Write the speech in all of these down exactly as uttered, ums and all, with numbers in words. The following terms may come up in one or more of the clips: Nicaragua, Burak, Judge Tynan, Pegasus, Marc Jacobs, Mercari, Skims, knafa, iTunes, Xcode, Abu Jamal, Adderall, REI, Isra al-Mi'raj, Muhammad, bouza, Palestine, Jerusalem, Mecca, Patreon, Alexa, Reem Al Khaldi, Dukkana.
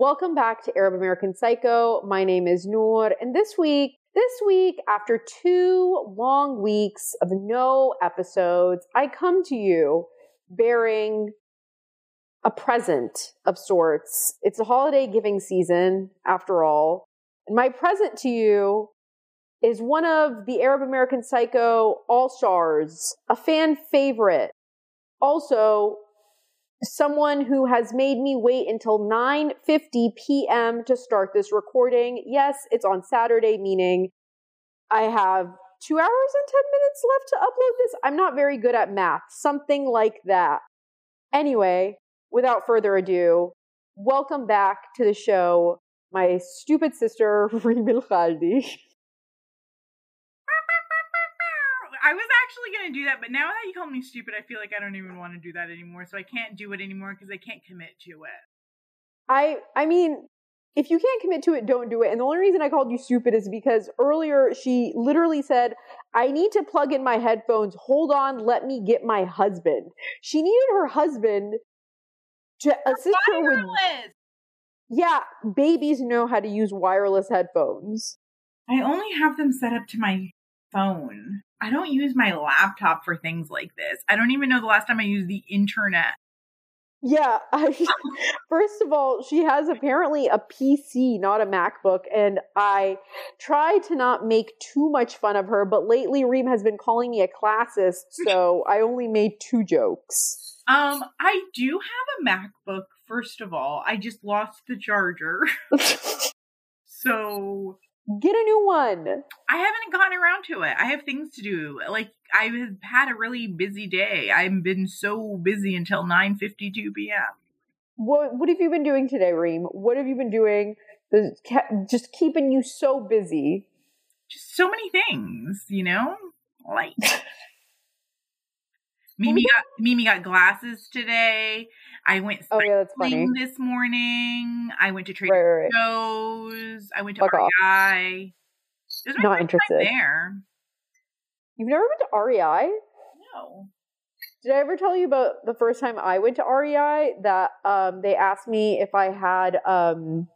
Welcome back to Arab American Psycho. My name is Noor, and this week, this week, after two long weeks of no episodes, I come to you bearing a present of sorts. It's a holiday giving season, after all. And my present to you is one of the Arab American Psycho All-Stars, a fan favorite. Also, someone who has made me wait until nine fifty p.m. to start this recording. Yes, it's on Saturday, meaning I have two hours and ten minutes left to upload this. I'm not very good at math, something like that. Anyway, without further ado, welcome back to the show, my stupid sister, Reem Al Khaldi. I was actually going to do that, but now that you call me stupid, I feel like I don't even want to do that anymore. So I can't do it anymore because I can't commit to it. I I mean, if you can't commit to it, don't do it. And the only reason I called you stupid is because earlier she literally said, I need to plug in my headphones. Hold on. Let me get my husband. She needed her husband to You're assist wireless. her with. Yeah. Babies know how to use wireless headphones. I only have them set up to my phone. I don't use my laptop for things like this. I don't even know the last time I used the internet. Yeah. I, first of all, she has apparently a P C, not a MacBook. And I try to not make too much fun of her, but lately Reem has been calling me a classist. So I only made two jokes. Um, I do have a MacBook. First of all, I just lost the charger. So... Get a new one. I haven't gotten around to it. I have things to do. Like, I've had a really busy day. I've been so busy until nine fifty-two p.m. What What have you been doing today, Reem? What have you been doing that's just keeping you so busy? Just so many things, you know? Like, Mimi got Mimi got glasses today. I went cycling oh, yeah, this morning. I went to Trader Joe's. Right, right. I went to Fuck R E I. Not interested. There. You've never been to R E I? No. Did I ever tell you about the first time I went to R E I that um, they asked me if I had um,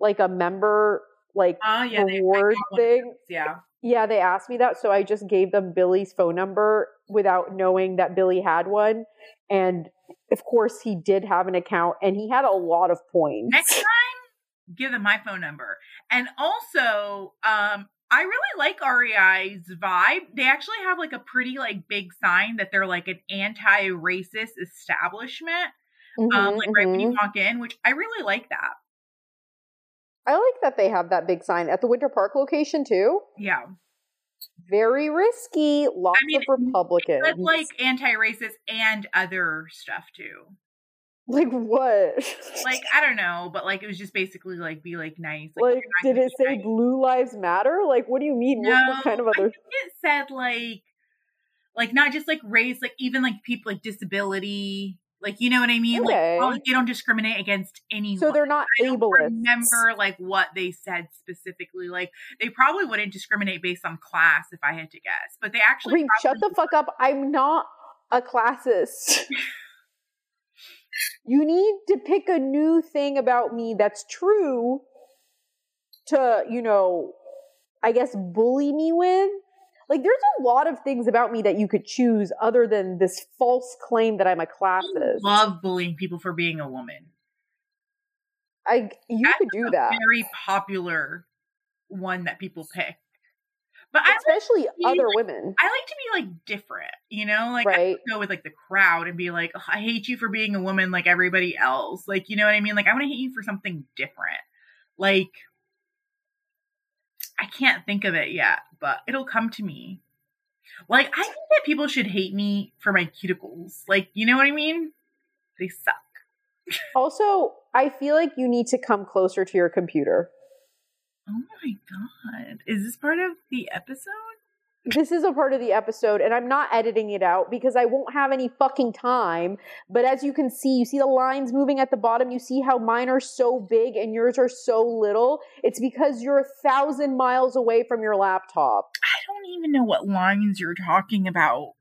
like a member like uh, yeah, reward they, thing? Yeah. Yeah, they asked me that, so I just gave them Billy's phone number without knowing that Billy had one. And, of course, he did have an account, and he had a lot of points. Next time, give them my phone number. And also, um, I really like R E I's vibe. They actually have, like, a pretty, like, big sign that they're, like, an anti-racist establishment, mm-hmm, um, like, mm-hmm. right when you walk in, which I really like that. I like that they have that big sign at the Winter Park location, too. Yeah. Very risky. Lots I mean, of Republicans. That's like anti-racist and other stuff, too. Like what? Like, I don't know. But, like, it was just basically, like, be, like, nice. Like, like did it say nice. Blue Lives Matter? Like, what do you mean? No, what, what kind of other... I think it said, like, like, not just, like, race, like, even, like, people, like, disability... Like, you know what I mean? Okay. Like, they don't discriminate against anyone. So they're not ableists. I don't remember, like, what they said specifically. Like, they probably wouldn't discriminate based on class, if I had to guess. But they actually... Reem, shut the fuck up. I'm not a classist. You need to pick a new thing about me that's true to, you know, I guess bully me with. Like, there's a lot of things about me that you could choose other than this false claim that I'm a classist. I love bullying people for being a woman. I You That's could do a that. Very popular one that people pick. But Especially I like other like, women. I like to be, like, different, you know? Like, right. I don't go with, like, the crowd and be like, oh, I hate you for being a woman like everybody else. Like, you know what I mean? Like, I want to hate you for something different. Like... I can't think of it yet, but it'll come to me. Like, I think that people should hate me for my cuticles. Like, you know what I mean? They suck. Also, I feel like you need to come closer to your computer. Oh my God. Is this part of the episode? This is a part of the episode, and I'm not editing it out because I won't have any fucking time. But as you can see, you see the lines moving at the bottom. You see how mine are so big and yours are so little. It's because you're a thousand miles away from your laptop. I don't even know what lines you're talking about.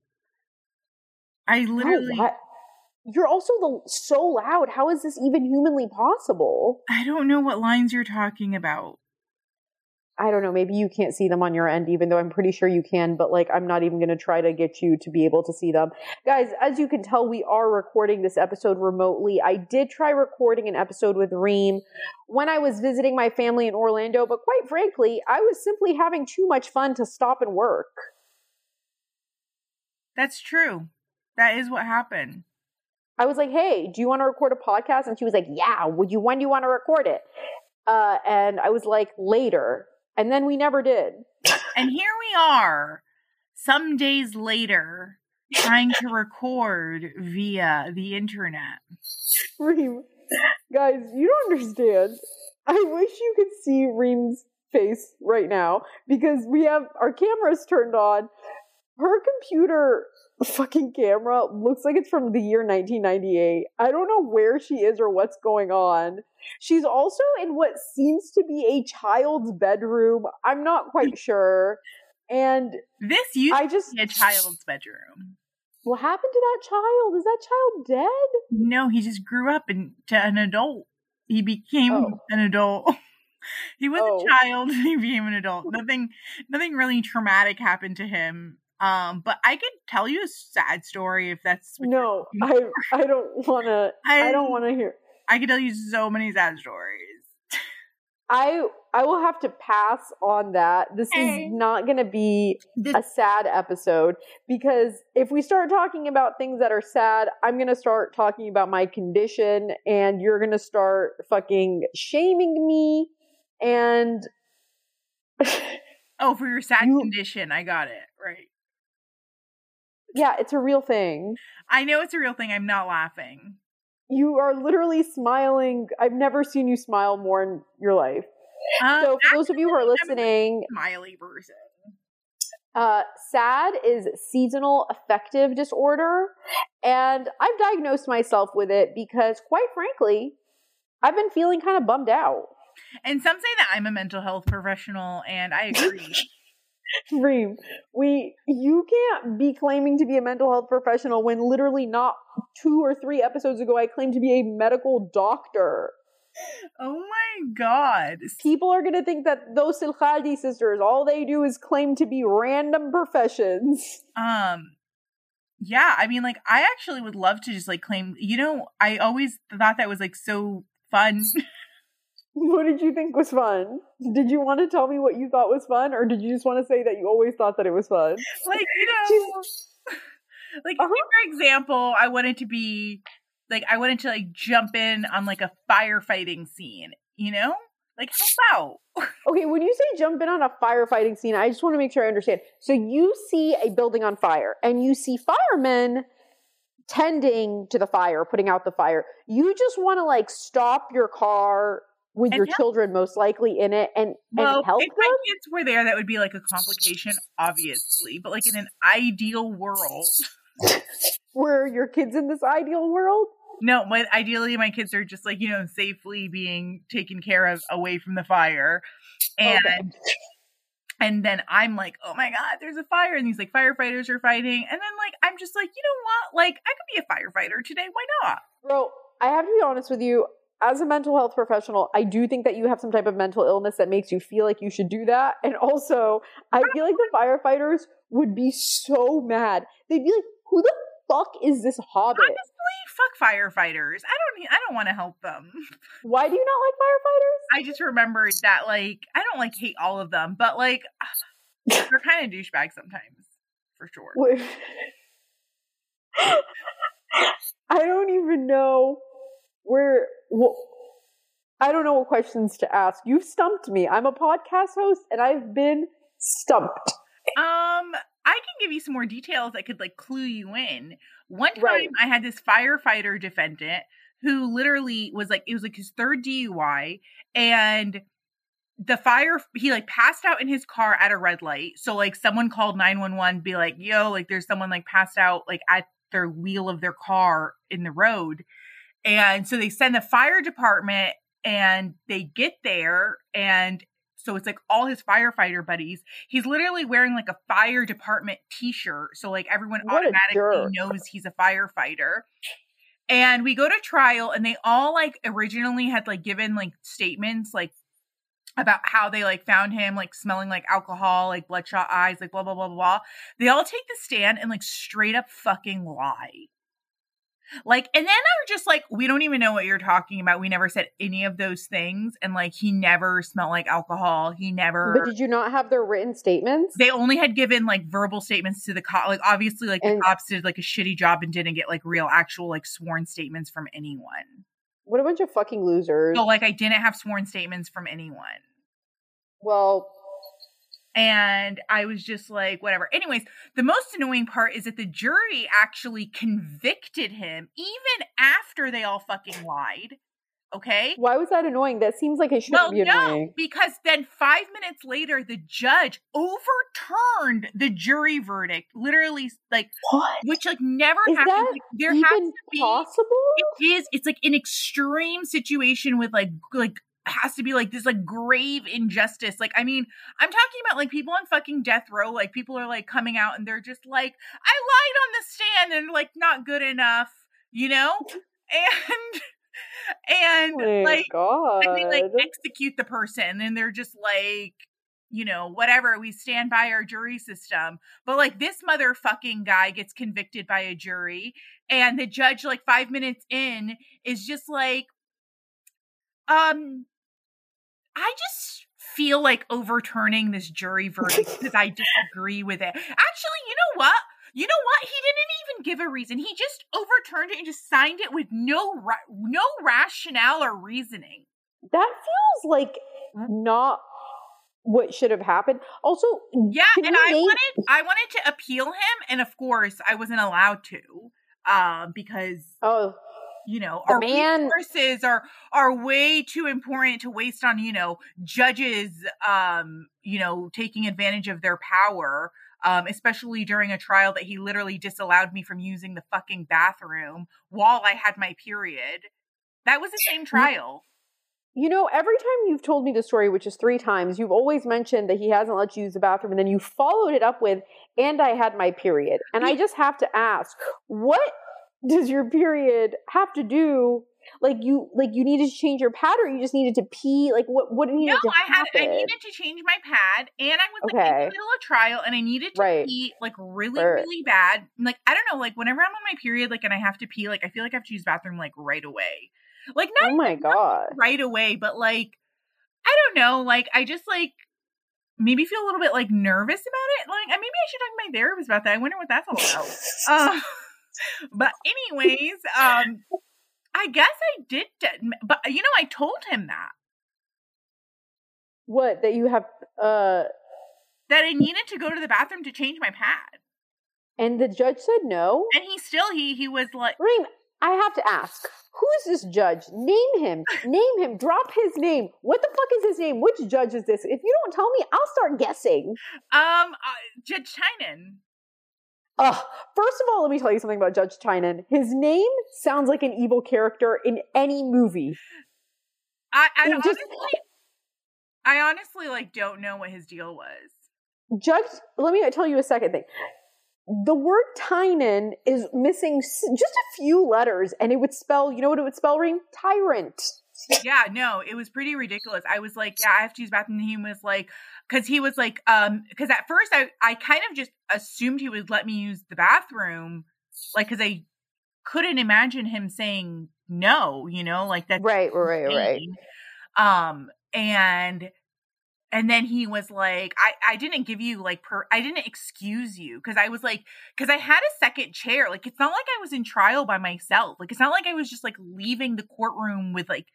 I literally... I, I, You're also the, so loud. How is this even humanly possible? I don't know what lines you're talking about. I don't know. Maybe you can't see them on your end, even though I'm pretty sure you can. But, like, I'm not even going to try to get you to be able to see them. Guys, as you can tell, we are recording this episode remotely. I did try recording an episode with Reem when I was visiting my family in Orlando. But quite frankly, I was simply having too much fun to stop and work. That's true. That is what happened. I was like, hey, do you want to record a podcast? And she was like, yeah, would you, when do you want to record it? Uh, and I was like, later. And then we never did. And here we are, some days later, trying to record via the internet. Reem, guys, you don't understand. I wish you could see Reem's face right now, because we have our cameras turned on. Her computer fucking camera looks like it's from the year nineteen ninety-eight. I don't know where she is or what's going on. She's also in what seems to be a child's bedroom. I'm not quite sure. And this used I just, to be a child's bedroom. What happened to that child? Is that child dead? No, he just grew up into an adult. He became oh. an adult. He was oh. a child and he became an adult. Nothing, nothing really traumatic happened to him. Um, but I could tell you a sad story if that's what no. I I don't want to. I, I don't want to hear. I could tell you so many sad stories. I I will have to pass on that. This hey. is not going to be this- a sad episode, because if we start talking about things that are sad, I'm going to start talking about my condition, and you're going to start fucking shaming me. And oh, for your sad you- condition, I got it right. Yeah, it's a real thing. I know it's a real thing. I'm not laughing. You are literally smiling. I've never seen you smile more in your life. Um, so for those of you who are listening, smiley person. Uh, SAD is seasonal affective disorder. And I've diagnosed myself with it because, quite frankly, I've been feeling kind of bummed out. And some say that I'm a mental health professional, and I agree. Reem, we you can't be claiming to be a mental health professional when literally not two or three episodes ago I claimed to be a medical doctor. Oh my god. People are going to think that those Al Khaldi sisters, all they do is claim to be random professions. Um yeah, I mean, like, I actually would love to just like claim, you know, I always thought that was like so fun. What did you think was fun? Did you want to tell me what you thought was fun, or did you just want to say that you always thought that it was fun? Like, you know, like uh-huh. for example, I wanted to be like, I wanted to like jump in on like a firefighting scene, you know, like help out. Okay, when you say jump in on a firefighting scene, I just want to make sure I understand. So you see a building on fire, and you see firemen tending to the fire, putting out the fire. You just want to like stop your car. With and your help. children most likely in it, and, well, and help if them? If my kids were there, that would be like a complication, obviously. But like in an ideal world. Were your kids in this ideal world? No, my, ideally my kids are just like, you know, safely being taken care of away from the fire. And okay. and then I'm like, oh my God, there's a fire. And these like firefighters are fighting. And then like, I'm just like, you know what? Like, I could be a firefighter today. Why not? Bro, I have to be honest with you. As a mental health professional, I do think that you have some type of mental illness that makes you feel like you should do that. And also, I feel like the firefighters would be so mad. They'd be like, who the fuck is this hobbit? Honestly, fuck firefighters. I don't I don't want to help them. Why do you not like firefighters? I just remembered that, like, I don't, like, hate all of them. But, like, they're kind of douchebags sometimes, for sure. I don't even know where... Well, I don't know what questions to ask. You've stumped me. I'm a podcast host, and I've been stumped. Um, I can give you some more details that could, like, clue you in. One time, right. I had this firefighter defendant who literally was, like, it was, like, his third D U I, and the fire, he, like, passed out in his car at a red light. So, like, someone called nine one one, be like, yo, like, there's someone, like, passed out, like, at their wheel of their car in the road. And so they send the fire department, and they get there, and so it's like all his firefighter buddies. He's literally wearing like a fire department t-shirt, so like everyone what automatically knows he's a firefighter. And we go to trial, and they all like originally had like given like statements like about how they like found him like smelling like alcohol, like bloodshot eyes, like blah, blah, blah, blah, blah. They all take the stand and like straight up fucking lie. Like, and then I'm just like, we don't even know what you're talking about. We never said any of those things. And like, he never smelled like alcohol. He never. But did you not have their written statements? They only had given like verbal statements to the cop. Like, obviously, like and- the cops did like a shitty job and didn't get like real actual like sworn statements from anyone. What a bunch of fucking losers. So like, I didn't have sworn statements from anyone. Well. And I was just like, whatever. Anyways, the most annoying part is that the jury actually convicted him even after they all fucking lied. Okay? Why was that annoying? That seems like it shouldn't well, be annoying. No, because then five minutes later, the judge overturned the jury verdict. Literally, like, what? Which, like, never is happens. That like, there even has to be, possible? It is. It's, like, an extreme situation with, like, like, has to be like this like grave injustice. Like, I mean, I'm talking about like people on fucking death row, like people are like coming out and they're just like, I lied on the stand and like not good enough, you know? And, and oh like, God. And they like execute the person and they're just like, you know, whatever, we stand by our jury system. But like this motherfucking guy gets convicted by a jury and the judge like five minutes in is just like, um, I just feel like overturning this jury verdict because I disagree with it. Actually, you know what? You know what? He didn't even give a reason. He just overturned it and just signed it with no ra- no rationale or reasoning. That feels like not what should have happened. Also, yeah, and I make- wanted I wanted to appeal him, and of course, I wasn't allowed to, um, because oh. You know, the our man. resources are are way too important to waste on, you know, judges, um, you know, taking advantage of their power, um, especially during a trial that he literally disallowed me from using the fucking bathroom while I had my period. That was the same trial. You know, every time you've told me the story, which is three times, you've always mentioned that he hasn't let you use the bathroom. And then you followed it up with, and I had my period. And I just have to ask, what does your period have to do? Like you, like you needed to change your pad, or you just needed to pee? Like what? What needed no, to I had, happen? No, I had. I needed to change my pad, and I was okay. like in the middle of trial, and I needed to right. pee like really, Earth. really bad. Like I don't know. Like whenever I'm on my period, like and I have to pee, like I feel like I have to use bathroom like right away. Like not, oh my God. Not right away, but like I don't know. Like I just like maybe feel a little bit like nervous about it. Like maybe I should talk to my therapist about that. I wonder what that's all about. um, But anyways, um, I guess I did. De- but, you know, I told him that. What? That you have, uh. That I needed to go to the bathroom to change my pad. And the judge said no? And he still, he, he was like. Reem, I have to ask. Who is this judge? Name him. Name him. Drop his name. What the fuck is his name? Which judge is this? If you don't tell me, I'll start guessing. Um, uh, Judge Tynan. Uh, first of all, let me tell you something about Judge Tynan. His name sounds like an evil character in any movie. I, I honestly, just, I honestly like don't know what his deal was. Judge, let me tell you a second thing. The word Tynan is missing just a few letters, and it would spell. You know what it would spell, Reem? Tyrant. Yeah, no, it was pretty ridiculous. I was like, yeah, I have to use bathroom. And he was like, because he was like, um, because at first I, I kind of just assumed he would let me use the bathroom, like, because I couldn't imagine him saying no, you know, like that's right, right, insane. right. Um, and and then he was like, I, I didn't give you like per, I didn't excuse you because I was like, because I had a second chair, like it's not like I was in trial by myself, like it's not like I was just like leaving the courtroom with like.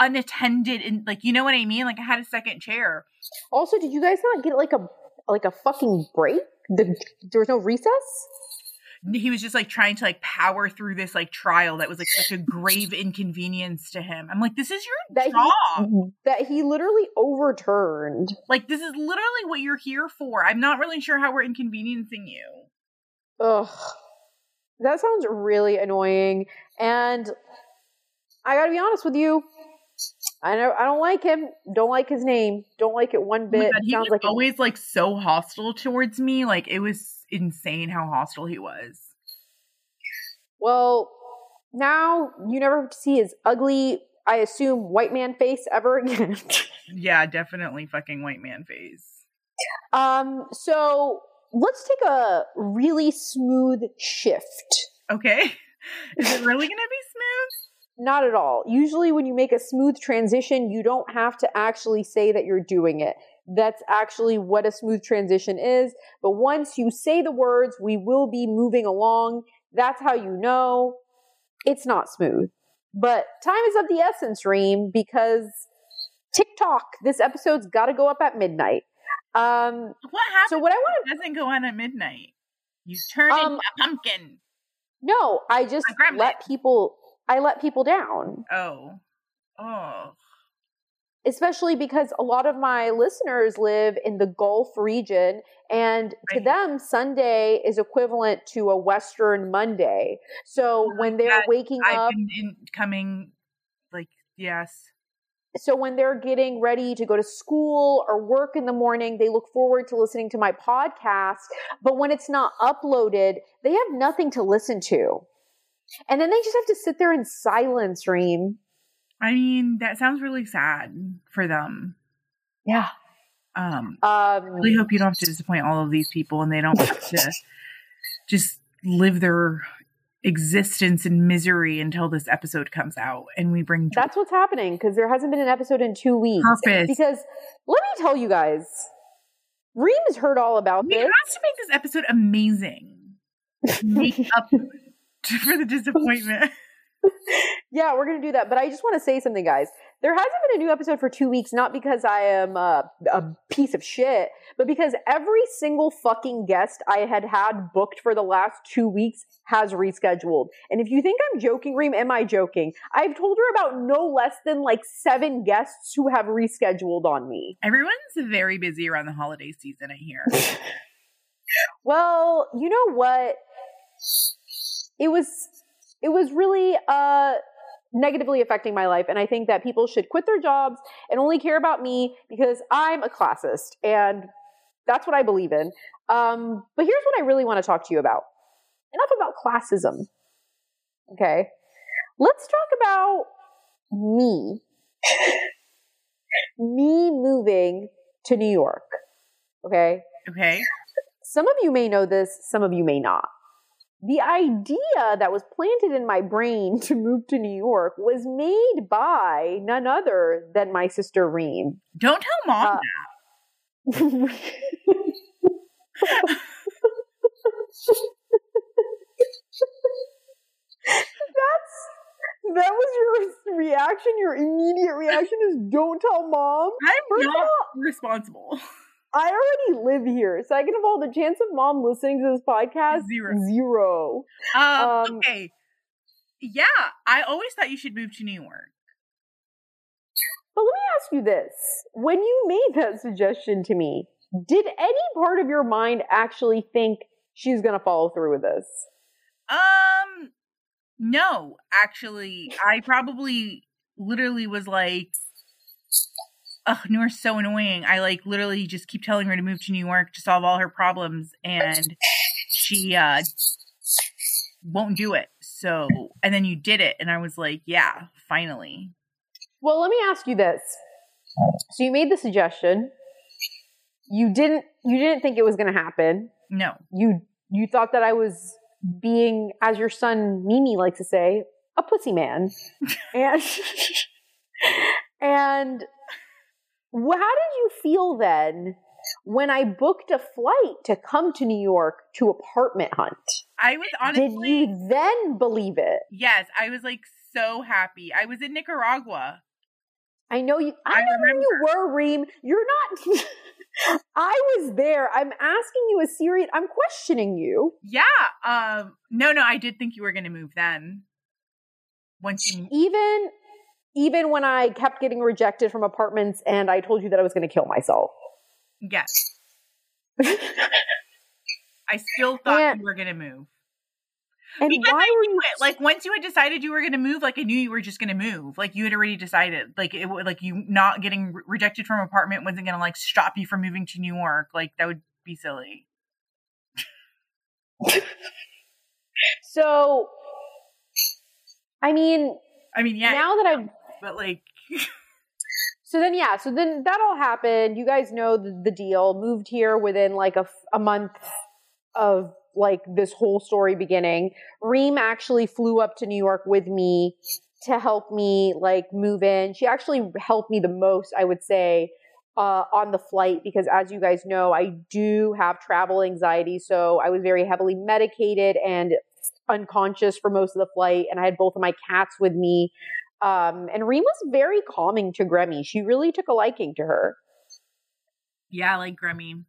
Unattended and like you know what I mean, like I had a second chair. Also, did you guys not get like a like a fucking break? The, there was no recess. He was just like trying to like power through this like trial that was like such a grave inconvenience to him. I'm like, this is your that job he, that he literally overturned. Like this is literally what you're here for. I'm not really sure how we're inconveniencing you. Ugh, that sounds really annoying. And I gotta be honest with you. I know I don't like him. Don't like his name. Don't like it one bit. Oh God, he Sounds was like always a- like so hostile towards me. Like it was insane how hostile he was. Well, Now you never have to see his ugly, I assume, white man face ever again. Yeah, definitely fucking white man face. Um, so let's take a really smooth shift. Okay. Is it really going to be smooth? Not at all. Usually when you make a smooth transition, you don't have to actually say that you're doing it. That's actually what a smooth transition is. But once you say the words, we will be moving along. That's how you know it's not smooth. But time is of the essence, Reem, because TikTok, this episode's got to go up at midnight. Um, what happens so what I want to doesn't go on at midnight? You turn um, into a pumpkin. No, I just I let it. people, I let people down. Oh. Oh. Especially because a lot of my listeners live in the Gulf region, and to them, Sunday is equivalent to a Western Monday. So when they're waking up, I've been coming, like, yes. So when they're getting ready to go to school or work in the morning, they look forward to listening to my podcast. But when it's not uploaded, they have nothing to listen to. And then they just have to sit there in silence, Reem. I mean, that sounds really sad for them. Yeah. Um, um, I really hope you don't have to disappoint all of these people and they don't have to just live their existence in misery until this episode comes out and we bring... That's what's happening, because there hasn't been an episode in two weeks. Purpose. Because let me tell you guys, Reem has heard all about we this. We have to make this episode amazing. Make up for the disappointment. Yeah, we're going to do that. But I just want to say something, guys. There hasn't been a new episode for two weeks, not because I am a, a piece of shit, but because every single fucking guest I had had booked for the last two weeks has rescheduled. And if you think I'm joking, Reem, am I joking? I've told her about no less than like seven guests who have rescheduled on me. Everyone's very busy around the holiday season, I hear. Well, you know what? It was... It was really uh, negatively affecting my life. And I think that people should quit their jobs and only care about me because I'm a classist. And that's what I believe in. Um, but here's what I really want to talk to you about. Enough about classism. Okay. Let's talk about me. Me moving to New York. Okay. Okay. Some of you may know this. Some of you may not. The idea that was planted in my brain to move to New York was made by none other than my sister, Reem. Don't tell mom uh, that. That's, that was your reaction, your immediate reaction is don't tell mom? I'm First not all, responsible. I already live here. Second of all, the chance of mom listening to this podcast, zero. zero. Um, um, okay. Yeah, I always thought you should move to New York. But let me ask you this. When you made that suggestion to me, did any part of your mind actually think she's going to follow through with this? Um, no, actually. I probably literally was like... Ugh, New York's so annoying. I like literally just keep telling her to move to New York to solve all her problems, and she uh, won't do it. So, and then you did it, and I was like, yeah, finally. Well, let me ask you this. So you made the suggestion. You didn't. You didn't think it was going to happen. No. You you thought that I was being, as your son Mimi likes to say, a pussy man, and and. How did you feel then when I booked a flight to come to New York to apartment hunt? I was honestly... Did you then believe it? Yes. I was like so happy. I was in Nicaragua. I know you... I, I know remember. You were, Reem. You're not... I was there. I'm asking you a serious... I'm questioning you. Yeah. Um, no, no. I did think you were going to move then. Once you... Even... Even when I kept getting rejected from apartments and I told you that I was going to kill myself. Yes. I still thought and, you were going to move. And because why I were you... It. Like, once you had decided you were going to move, like, I knew you were just going to move. Like, you had already decided. Like, it like you not getting re- rejected from an apartment wasn't going to, like, stop you from moving to New York. Like, that would be silly. So... I mean, I mean, yeah. Now that I've, but like, so then, yeah, so then that all happened. You guys know the, the deal. Moved here within like a, a month of like this whole story beginning. Reem actually flew up to New York with me to help me like move in. She actually helped me the most, I would say, uh, on the flight, because as you guys know, I do have travel anxiety. So I was very heavily medicated and unconscious for most of the flight, and I had both of my cats with me. Um, and Reem was very calming to Gremmy. She really took a liking to her. Yeah, I like Gremmy.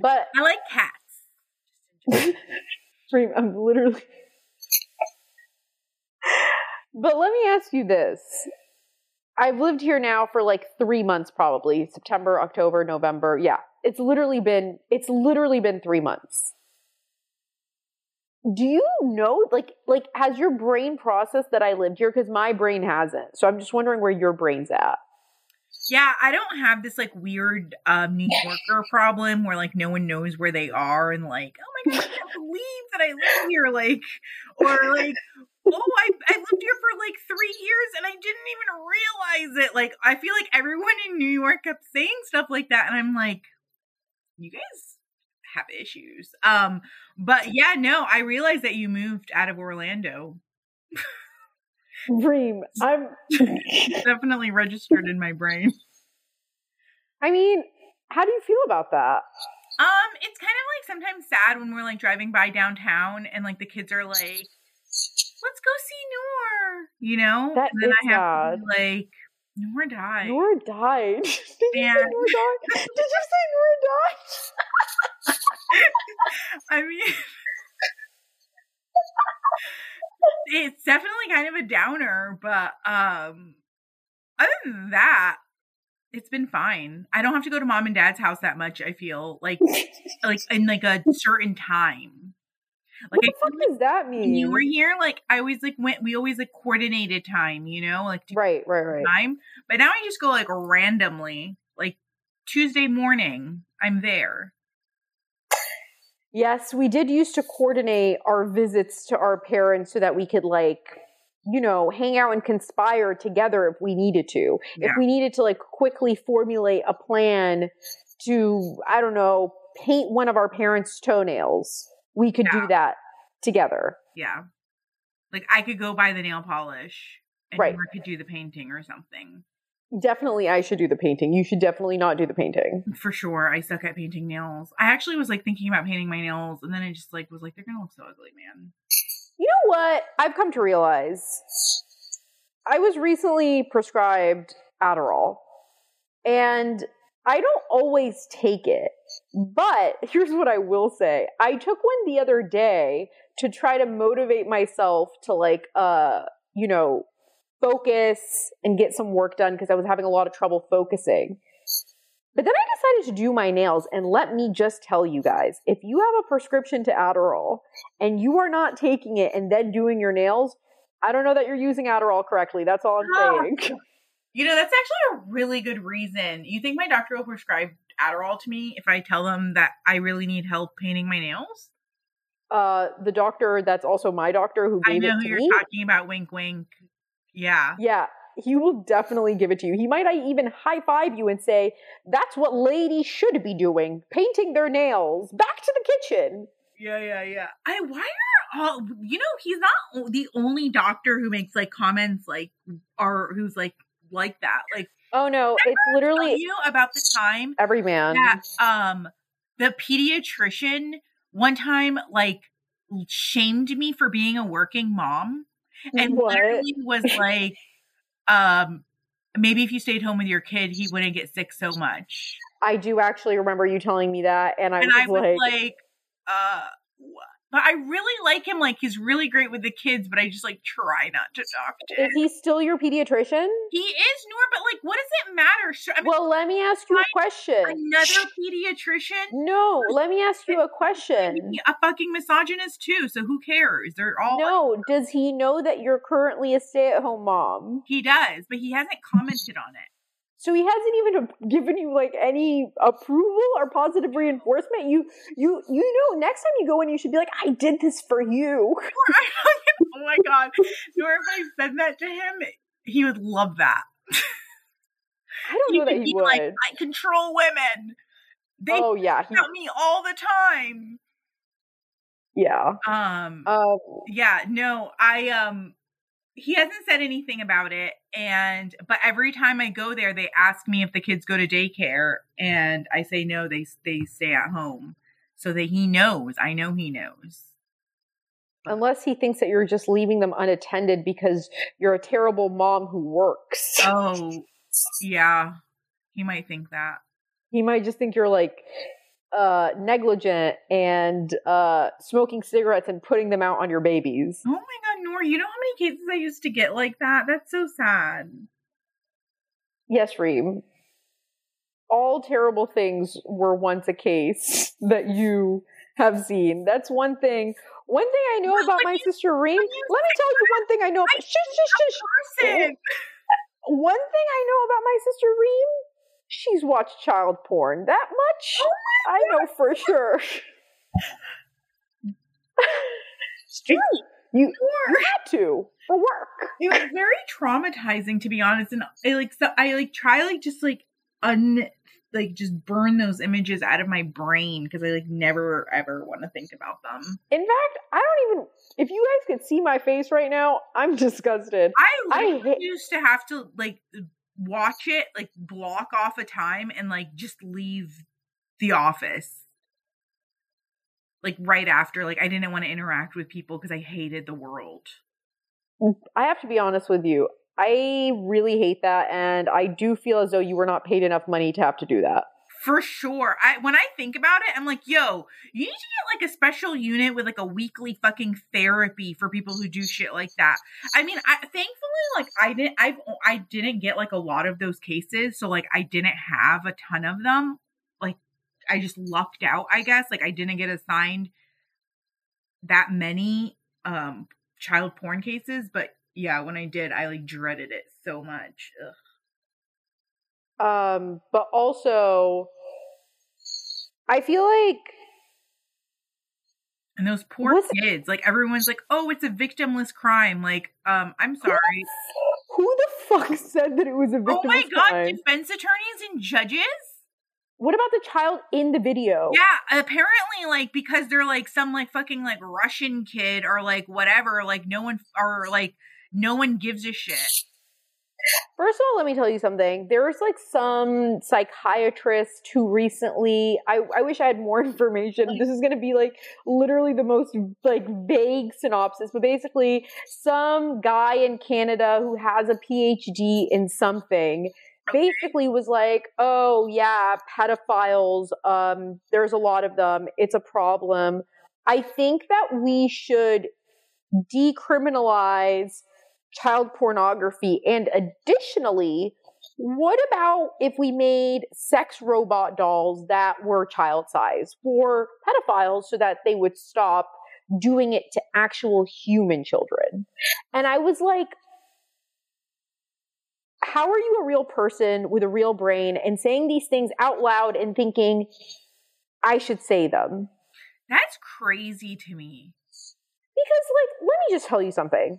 But I like cats. Reem, I'm literally. But let me ask you this. I've lived here now for like three months, probably September, October, November. Yeah, it's literally been it's literally been three months. Do you know, like, like has your brain processed that I lived here? Because my brain hasn't. So I'm just wondering where your brain's at. Yeah, I don't have this, like, weird um, New Yorker problem where, like, no one knows where they are and, like, oh, my God, I can't believe that I live here, like, or, like, oh, I, I lived here for, like, three years and I didn't even realize it. Like, I feel like everyone in New York kept saying stuff like that, and I'm like, you guys have issues. Um, but, yeah, no, I realized that you moved out of Orlando. Reem, I'm definitely registered in my brain. I mean, how do you feel about that? Um, it's kind of like sometimes sad when we're like driving by downtown and like the kids are like, "Let's go see Noor," you know. That and then is I have sad. To be like, Noor died. Noor died. Did you and... say Noor died? Did you say Noor died? I mean. It's definitely kind of a downer, but um, other than that, it's been fine. I don't have to go to mom and dad's house that much, I feel, like like in like a certain time. Like, what the fuck does that mean? When you were here, like, I always, like, went, we always, like, coordinated time, you know? Like, right, right, right. Time. But now I just go, like, randomly. Like, Tuesday morning, I'm there. Yes, we did used to coordinate our visits to our parents so that we could, like, you know, hang out and conspire together if we needed to. Yeah. If we needed to, like, quickly formulate a plan to, I don't know, paint one of our parents' toenails, we could yeah. do that together. Yeah. Like, I could go buy the nail polish and right. you could do the painting or something. Definitely, I should do the painting. You should definitely not do the painting. For sure. I suck at painting nails. I actually was, like, thinking about painting my nails, and then I just, like, was like, they're going to look so ugly, man. You know what? I've come to realize I was recently prescribed Adderall, and I don't always take it. But here's what I will say. I took one the other day to try to motivate myself to, like, uh, you know, focus and get some work done because I was having a lot of trouble focusing. But then I decided to do my nails, and let me just tell you guys, if you have a prescription to Adderall and you are not taking it and then doing your nails, I don't know that you're using Adderall correctly. That's all I'm saying. Oh. You know, that's actually a really good reason. You think my doctor will prescribe Adderall to me if I tell them that I really need help painting my nails? Uh, the doctor that's also my doctor who gave it to me. I know who you're me. talking about, wink, wink. Yeah. Yeah. He will definitely give it to you. He might even high five you and say, that's what ladies should be doing. Painting their nails. Back to the kitchen. Yeah, yeah, yeah. I, why are all, you know, he's not the only doctor who makes like comments like, or who's like, like that. Like, oh no, it's literally. You about the time. Every man. That, um, the pediatrician one time like shamed me for being a working mom. And what? Literally was like, um, maybe if you stayed home with your kid, he wouldn't get sick so much. I do actually remember you telling me that. And I, and was, I was like, like uh, but I really like him. Like, he's really great with the kids, but I just like try not to talk to him. Is he still your pediatrician? He is, Noor, but like, what does it matter? I mean, well, let me ask you a question. Another pediatrician? No, let me ask you a question. A fucking misogynist too, so who cares? They're all. No, does he know that you're currently a stay-at-home mom? He does, but he hasn't commented on it. So he hasn't even given you like any approval or positive reinforcement. You, you, you know, next time you go in, you should be like, I did this for you. Or I Oh my God. Nor if I said that to him, he would love that. I don't he know that he would. Like, I control women. They oh yeah, he about me all the time. Yeah. Um. Um. Yeah. No. I. Um. He hasn't said anything about it, and but every time I go there, they ask me if the kids go to daycare, and I say no. They they stay at home, so that he knows. I know he knows. Unless he thinks that you're just leaving them unattended because you're a terrible mom who works. Oh. Yeah. He might think that. He might just think you're like uh, negligent and uh, smoking cigarettes and putting them out on your babies. Oh my God, Nora, you know how many cases I used to get like that? That's so sad. Yes, Reem. All terrible things were once a case that you have seen. That's one thing. One thing I know well, about my you, sister Reem. Let me tell you one thing I know. Shush, shush, shush. One thing I know about my sister Reem, she's watched child porn. That much? Oh I know for sure. Straight. You, you had to for work. It was very traumatizing, to be honest. And I like so I like try like just like un like just burn those images out of my brain because I like never ever want to think about them. In fact, I don't even if you guys could see my face right now, I'm disgusted. I, I hate- used to have to like watch it, like block off a time and like just leave the office. Like right after, like I didn't want to interact with people because I hated the world. I have to be honest with you. I really hate that, and I do feel as though you were not paid enough money to have to do that. For sure. I when I think about it, I'm like, yo, you need to get like a special unit with like a weekly fucking therapy for people who do shit like that. I mean, I thankfully like I didn't I've I didn't get like a lot of those cases, so like I didn't have a ton of them. Like I just lucked out, I guess. Like I didn't get assigned that many um child porn cases, but yeah, when I did, I like dreaded it so much. Ugh. Um, but also, I feel like, and those poor kids, it? like everyone's like, "Oh, it's a victimless crime." Like, um, I'm sorry. Who the fuck said that it was a victimless crime? Oh my God, crime? Defense attorneys and judges. What about the child in the video? Yeah, apparently, like because they're like some like fucking like Russian kid or like whatever. Like no one or like no one gives a shit. First of all, let me tell you something. There was like some psychiatrist who recently, I, I wish I had more information. This is going to be like literally the most like vague synopsis, but basically some guy in Canada who has a P H D in something basically was like, oh yeah, pedophiles, um, there's a lot of them. It's a problem. I think that we should decriminalize child pornography, and additionally, what about if we made sex robot dolls that were child size for pedophiles so that they would stop doing it to actual human children? And I was like, how are you a real person with a real brain and saying these things out loud and thinking, I should say them? That's crazy to me. Because, like, let me just tell you something.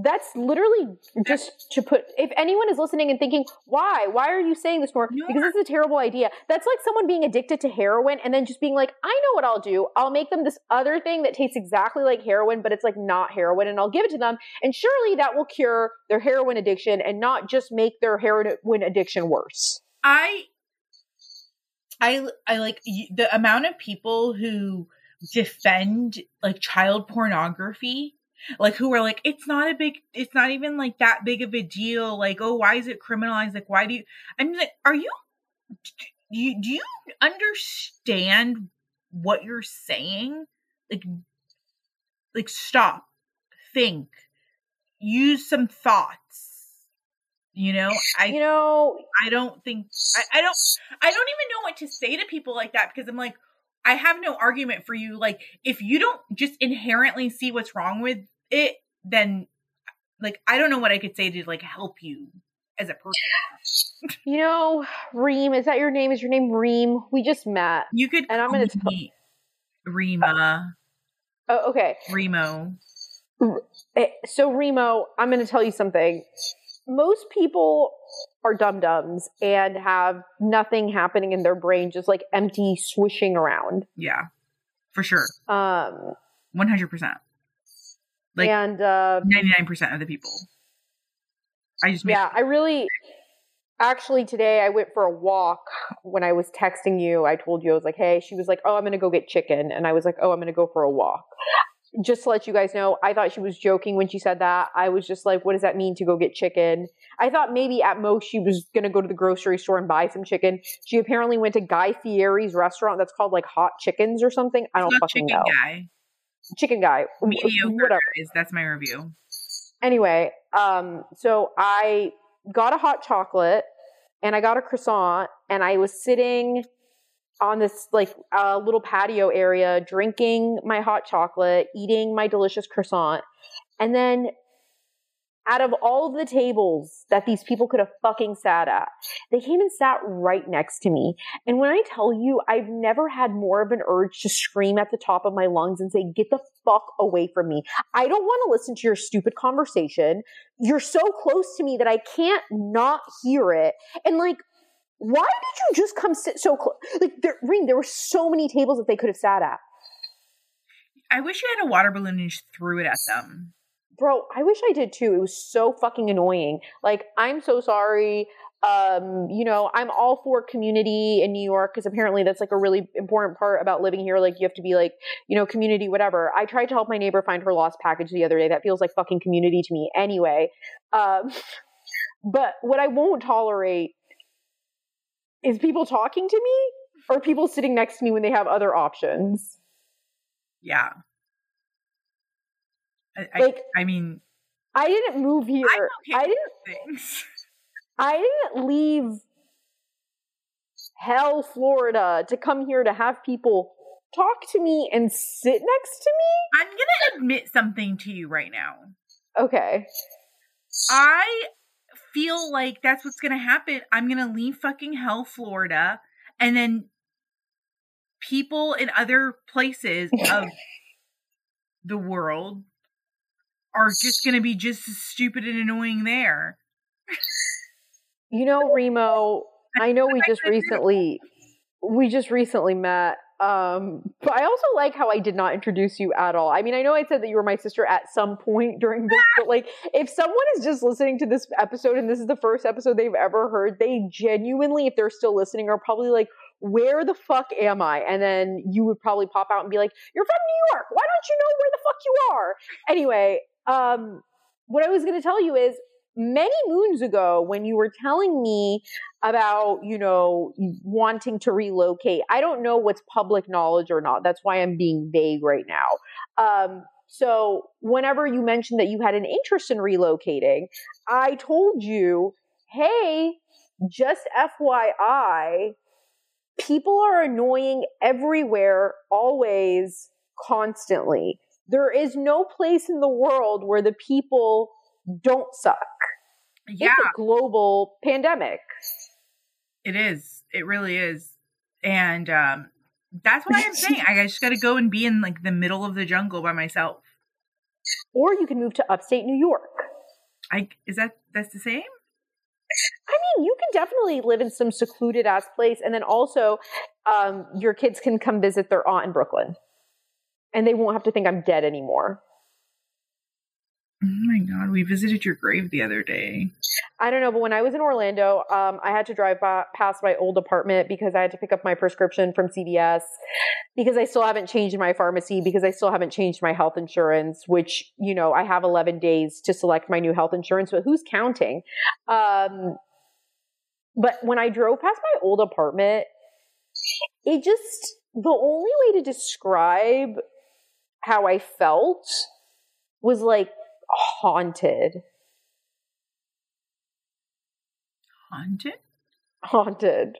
That's literally just to put, if anyone is listening and thinking, why? Why are you saying this, Nora? Because this is a terrible idea. That's like someone being addicted to heroin and then just being like, I know what I'll do. I'll make them this other thing that tastes exactly like heroin, but it's like not heroin, and I'll give it to them. And surely that will cure their heroin addiction and not just make their heroin addiction worse. I, I, I like the amount of people who defend like child pornography. Like who are like, it's not a big, it's not even like that big of a deal. Like, oh, why is it criminalized? Like, why do you, I'm like, are you, do you, do you understand what you're saying? Like, like stop, think, use some thoughts. You know, I, you know, I don't think, I, I don't, I don't even know what to say to people like that because I'm like, I have no argument for you. Like, if you don't just inherently see what's wrong with it, then, like, I don't know what I could say to, like, help you as a person. You know, Reem, is that your name? Is your name Reem? We just met. You could and I'm gonna tell- Reema. Oh, okay. Remo. So Remo, I'm going to tell you something. Most people are dum-dums and have nothing happening in their brain, just like empty swishing around. Yeah, for sure. Um, one hundred percent. Like, and uh, ninety-nine percent of the people. I just yeah, I really... Actually, today I went for a walk. When I was texting you, I told you, I was like, hey, she was like, oh, I'm going to go get chicken. And I was like, oh, I'm going to go for a walk. Just to let you guys know, I thought she was joking when she said that. I was just like, what does that mean to go get chicken? I thought maybe at most she was going to go to the grocery store and buy some chicken. She apparently went to Guy Fieri's restaurant that's called like Hot Chickens or something. I don't fucking know. Chicken Guy. Chicken Guy. Mediocre, whatever. Is, that's my review. Anyway, um, so I... got a hot chocolate and I got a croissant and I was sitting on this like uh, little patio area drinking my hot chocolate, eating my delicious croissant. And then out of all of the tables that these people could have fucking sat at, they came and sat right next to me. And when I tell you, I've never had more of an urge to scream at the top of my lungs and say, get the fuck away from me. I don't want to listen to your stupid conversation. You're so close to me that I can't not hear it. And like, why did you just come sit so close? Like, there, Reem, there were so many tables that they could have sat at. I wish you had a water balloon and just threw it at them. Bro, I wish I did too. It was so fucking annoying. Like, I'm so sorry. Um, you know, I'm all for community in New York because apparently that's like a really important part about living here. Like, you have to be like, you know, community, whatever. I tried to help my neighbor find her lost package the other day. That feels like fucking community to me anyway. Um, but what I won't tolerate is people talking to me or people sitting next to me when they have other options. Yeah. I, like, I mean, I didn't move here. Okay I didn't. Things. I didn't leave hell, Florida, to come here to have people talk to me and sit next to me. I'm gonna admit something to you right now. Okay. I feel like that's what's gonna happen. I'm gonna leave fucking hell, Florida, and then people in other places of the world are just going to be just as stupid and annoying there. You know, Remo, I know we just recently, we just recently met. Um, but I also like how I did not introduce you at all. I mean, I know I said that you were my sister at some point during this, but like, if someone is just listening to this episode and this is the first episode they've ever heard, they genuinely, if they're still listening, are probably like, where the fuck am I? And then you would probably pop out and be like, you're from New York. Why don't you know where the fuck you are? Anyway, um, what I was going to tell you is many moons ago when you were telling me about, you know, wanting to relocate, I don't know what's public knowledge or not. That's why I'm being vague right now. Um, so whenever you mentioned that you had an interest in relocating, I told you, hey, just F Y I, people are annoying everywhere, always, constantly. There is no place in the world where the people don't suck. Yeah. It's a global pandemic. It is. It really is. And um, that's what I'm saying. I just got to go and be in like the middle of the jungle by myself. Or you can move to upstate New York. I is that that's the same? I mean, you can definitely live in some secluded ass place. And then also um, your kids can come visit their aunt in Brooklyn. And they won't have to think I'm dead anymore. Oh my God, we visited your grave the other day. I don't know, but when I was in Orlando, um, I had to drive by, past my old apartment because I had to pick up my prescription from C V S because I still haven't changed my pharmacy because I still haven't changed my health insurance, which, you know, I have eleven days to select my new health insurance, but who's counting? Um, but when I drove past my old apartment, it just, the only way to describe how I felt was like, haunted. Haunted? Haunted.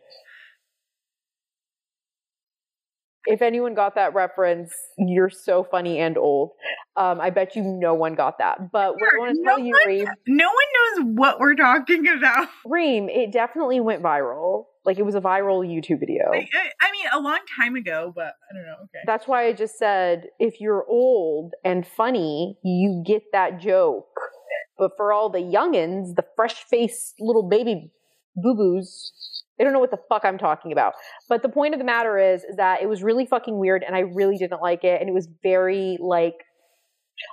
If anyone got that reference, you're so funny and old. Um, I bet you no one got that. But what I want to tell you, Reem. No one knows what we're talking about. Reem, it definitely went viral. Like, it was a viral YouTube video. I, I mean, a long time ago, but I don't know. Okay. That's why I just said, if you're old and funny, you get that joke. But for all the youngins, the fresh-faced little baby boo-boos, they don't know what the fuck I'm talking about. But the point of the matter is, is that it was really fucking weird, and I really didn't like it. And it was very, like...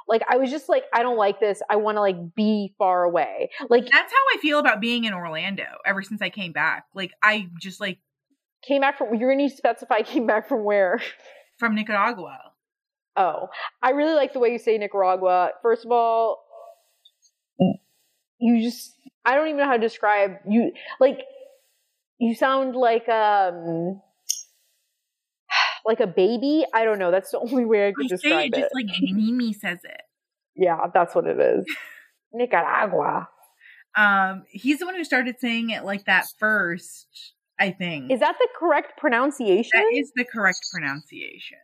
Like, I was just like, I don't like this. I want to, like, be far away. Like, that's how I feel about being in Orlando ever since I came back. Like, I just, like... Came back from... You're going to specify came back from where? From Nicaragua. Oh. I really like the way you say Nicaragua. First of all, you just... I don't even know how to describe... You, like, you sound like, um... like a baby? I don't know. That's the only way I could describe it. I say it just like Mimi says it. Yeah, that's what it is. Nicaragua. Um, he's the one who started saying it like that first, I think. Is that the correct pronunciation? That is the correct pronunciation.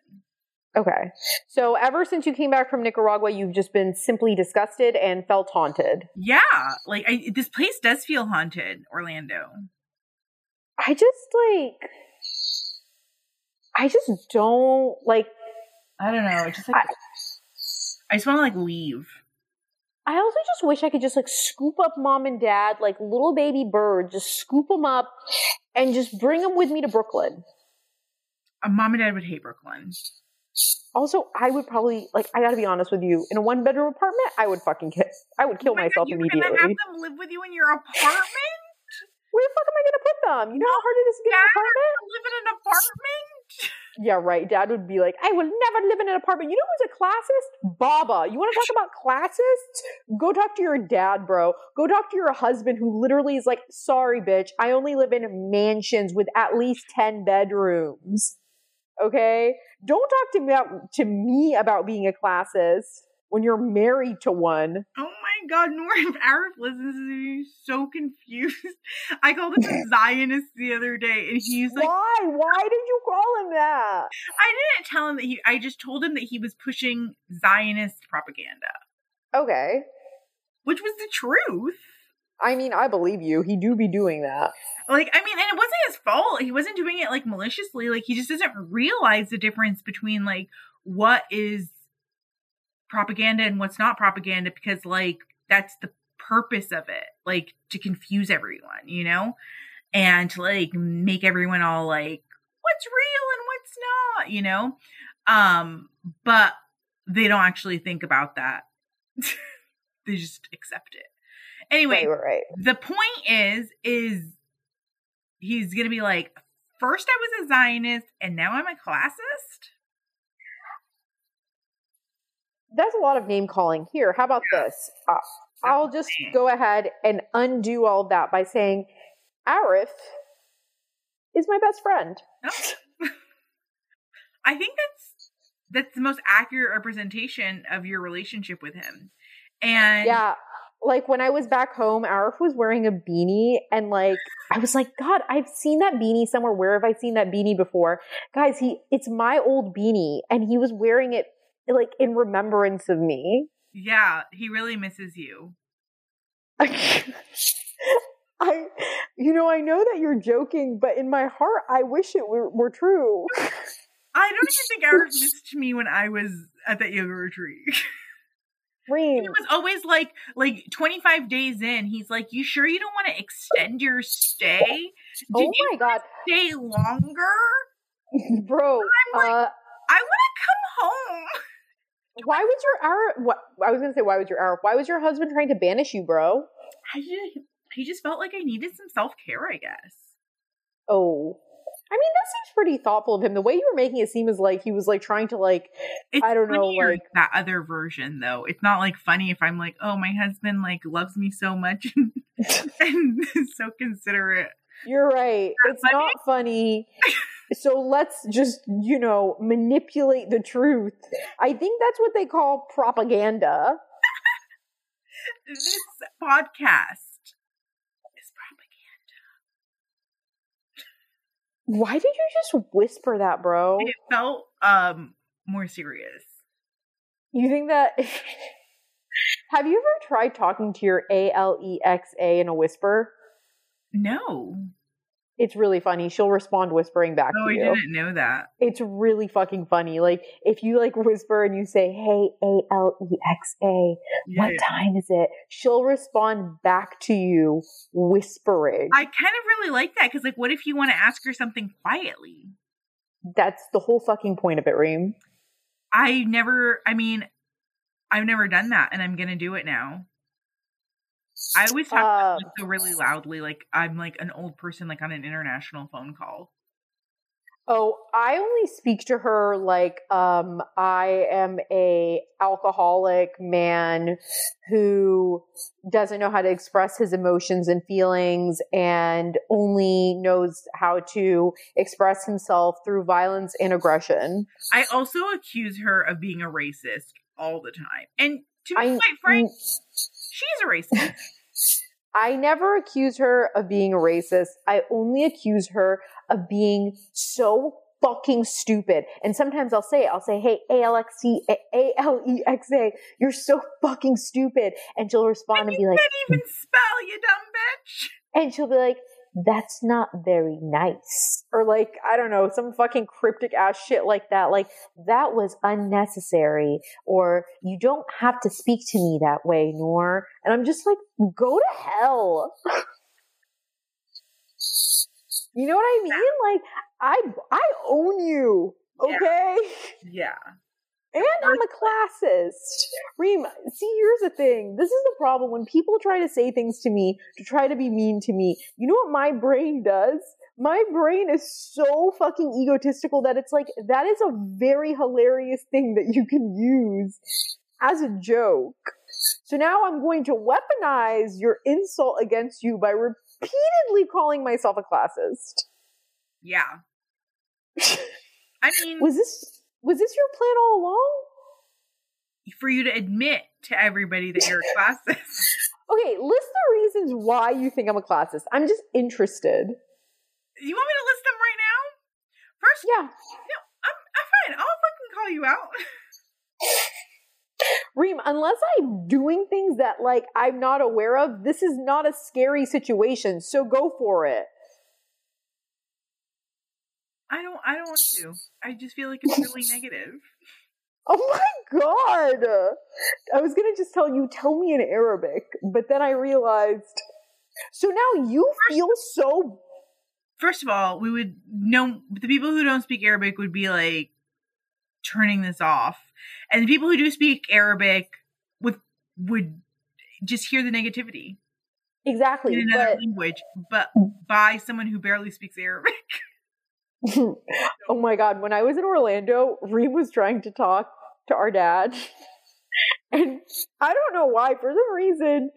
Okay. So ever since you came back from Nicaragua, you've just been simply disgusted and felt haunted. Yeah. Like, I, this place does feel haunted, Orlando. I just, like... I just don't, like... I don't know. Just, like, I, I just want to, like, leave. I also just wish I could just, like, scoop up mom and dad, like, little baby bird, just scoop them up and just bring them with me to Brooklyn. Uh, mom and dad would hate Brooklyn. Also, I would probably, like, I gotta be honest with you, in a one-bedroom apartment, I would fucking kill, I would kill oh my myself God, immediately. You're gonna have them live with you in your apartment? Where the fuck am I gonna put them? You know how hard it is to get an apartment? Live in an apartment? Yeah, right. Dad would be like, I will never live in an apartment. You know who's a classist? Baba. You want to talk about classists? Go talk to your dad, bro. Go talk to your husband who literally is like, sorry, bitch. I only live in mansions with at least ten bedrooms. Okay? Don't talk to me about, to me about being a classist when you're married to one. Oh my God, Norm Arif listens to me so confused. I called him a Zionist the other day, and he's like, "Why? Why did you call him that?" I didn't tell him that. He, I just told him that he was pushing Zionist propaganda. Okay, which was the truth. I mean, I believe you. He do be doing that. Like, I mean, and it wasn't his fault. He wasn't doing it like maliciously. Like, he just doesn't realize the difference between like what is propaganda and what's not propaganda, because like that's the purpose of it, like to confuse everyone, you know, and to like make everyone all like what's real and what's not, you know, um but they don't actually think about that. They just accept it anyway. Right, right. The point is is he's gonna be like, first I was a Zionist and now I'm a classist. That's a lot of name calling here. How about this? Uh, I'll just go ahead and undo all that by saying, Arif is my best friend. Oh. I think that's that's the most accurate representation of your relationship with him. And yeah, like when I was back home, Arif was wearing a beanie, and like I was like, God, I've seen that beanie somewhere. Where have I seen that beanie before, guys? He, it's my old beanie, and he was wearing it. Like in remembrance of me. Yeah, he really misses you. I, you know, I know that you're joking, but in my heart, I wish it were, were true. I don't even think Arif missed me when I was at that yoga retreat. Reem. It was always like, like twenty-five days in, he's like, "You sure you don't want to extend your stay? Did oh my you God, stay longer, bro?" I'm like, uh, I want to come home. Why was your Arif? What, I was going to say, why was your Arif? Why was your husband trying to banish you, bro? I just, he just felt like I needed some self-care, I guess. Oh. I mean, that seems pretty thoughtful of him. The way you were making it seem is like he was like trying to like, it's I don't know. Like that other version, though. It's not like funny if I'm like, oh, my husband like loves me so much and, and is so considerate. You're right. It's funny? Not funny. So let's just, you know, manipulate the truth. I think that's what they call propaganda. This podcast is propaganda. Why did you just whisper that, bro? It felt um more serious. You think that... Have you ever tried talking to your Alexa in a whisper? No. It's really funny. She'll respond whispering back oh, to you. Oh, I didn't know that. It's really fucking funny. Like, if you, like, whisper and you say, hey, A L E X A, yeah, what yeah. time is it? She'll respond back to you whispering. I kind of really like that because, like, what if you want to ask her something quietly? That's the whole fucking point of it, Reem. I never, I mean, I've never done that, and I'm going to do it now. I always talk uh, to Alexa really loudly, like I'm like an old person, like on an international phone call. Oh, I only speak to her like um, I am a alcoholic man who doesn't know how to express his emotions and feelings and only knows how to express himself through violence and aggression. I also accuse her of being a racist all the time. And to be I, quite frank, she's a racist. I never accuse her of being a racist. I only accuse her of being so fucking stupid. And sometimes I'll say it. I'll say, hey, A L X C, A L E X A, you're so fucking stupid. And she'll respond and, and be like, I can't even spell, you dumb bitch. And she'll be like, that's not very nice. Or like, I don't know, some fucking cryptic ass shit like that. Like, that was unnecessary. Or you don't have to speak to me that way, Noor. And I'm just like, go to hell. You know what I mean? Like, I I own you. Okay? Yeah. yeah. And I'm a classist. Reem, see, here's the thing. This is the problem. When people try to say things to me, to try to be mean to me, you know what my brain does? My brain is so fucking egotistical that it's like, that is a very hilarious thing that you can use as a joke. So now I'm going to weaponize your insult against you by repeatedly calling myself a classist. Yeah. I mean... Was this... Was this your plan all along? For you to admit to everybody that you're a classist. Okay, list the reasons why you think I'm a classist. I'm just interested. You want me to list them right now? First, yeah. No, I'm, I'm fine. I'll fucking call you out. Reem, unless I'm doing things that, like, I'm not aware of, this is not a scary situation, so go for it. I don't I don't want to. I just feel like it's really negative. Oh my god! I was gonna just tell you, tell me in Arabic, but then I realized... So now you first, feel so... First of all, we would... know the people who don't speak Arabic would be like, turning this off. And the people who do speak Arabic would, would just hear the negativity. Exactly. In another but, language, but by someone who barely speaks Arabic. Oh my god, when I was in Orlando, Reem was trying to talk to our dad, and I don't know why, for some reason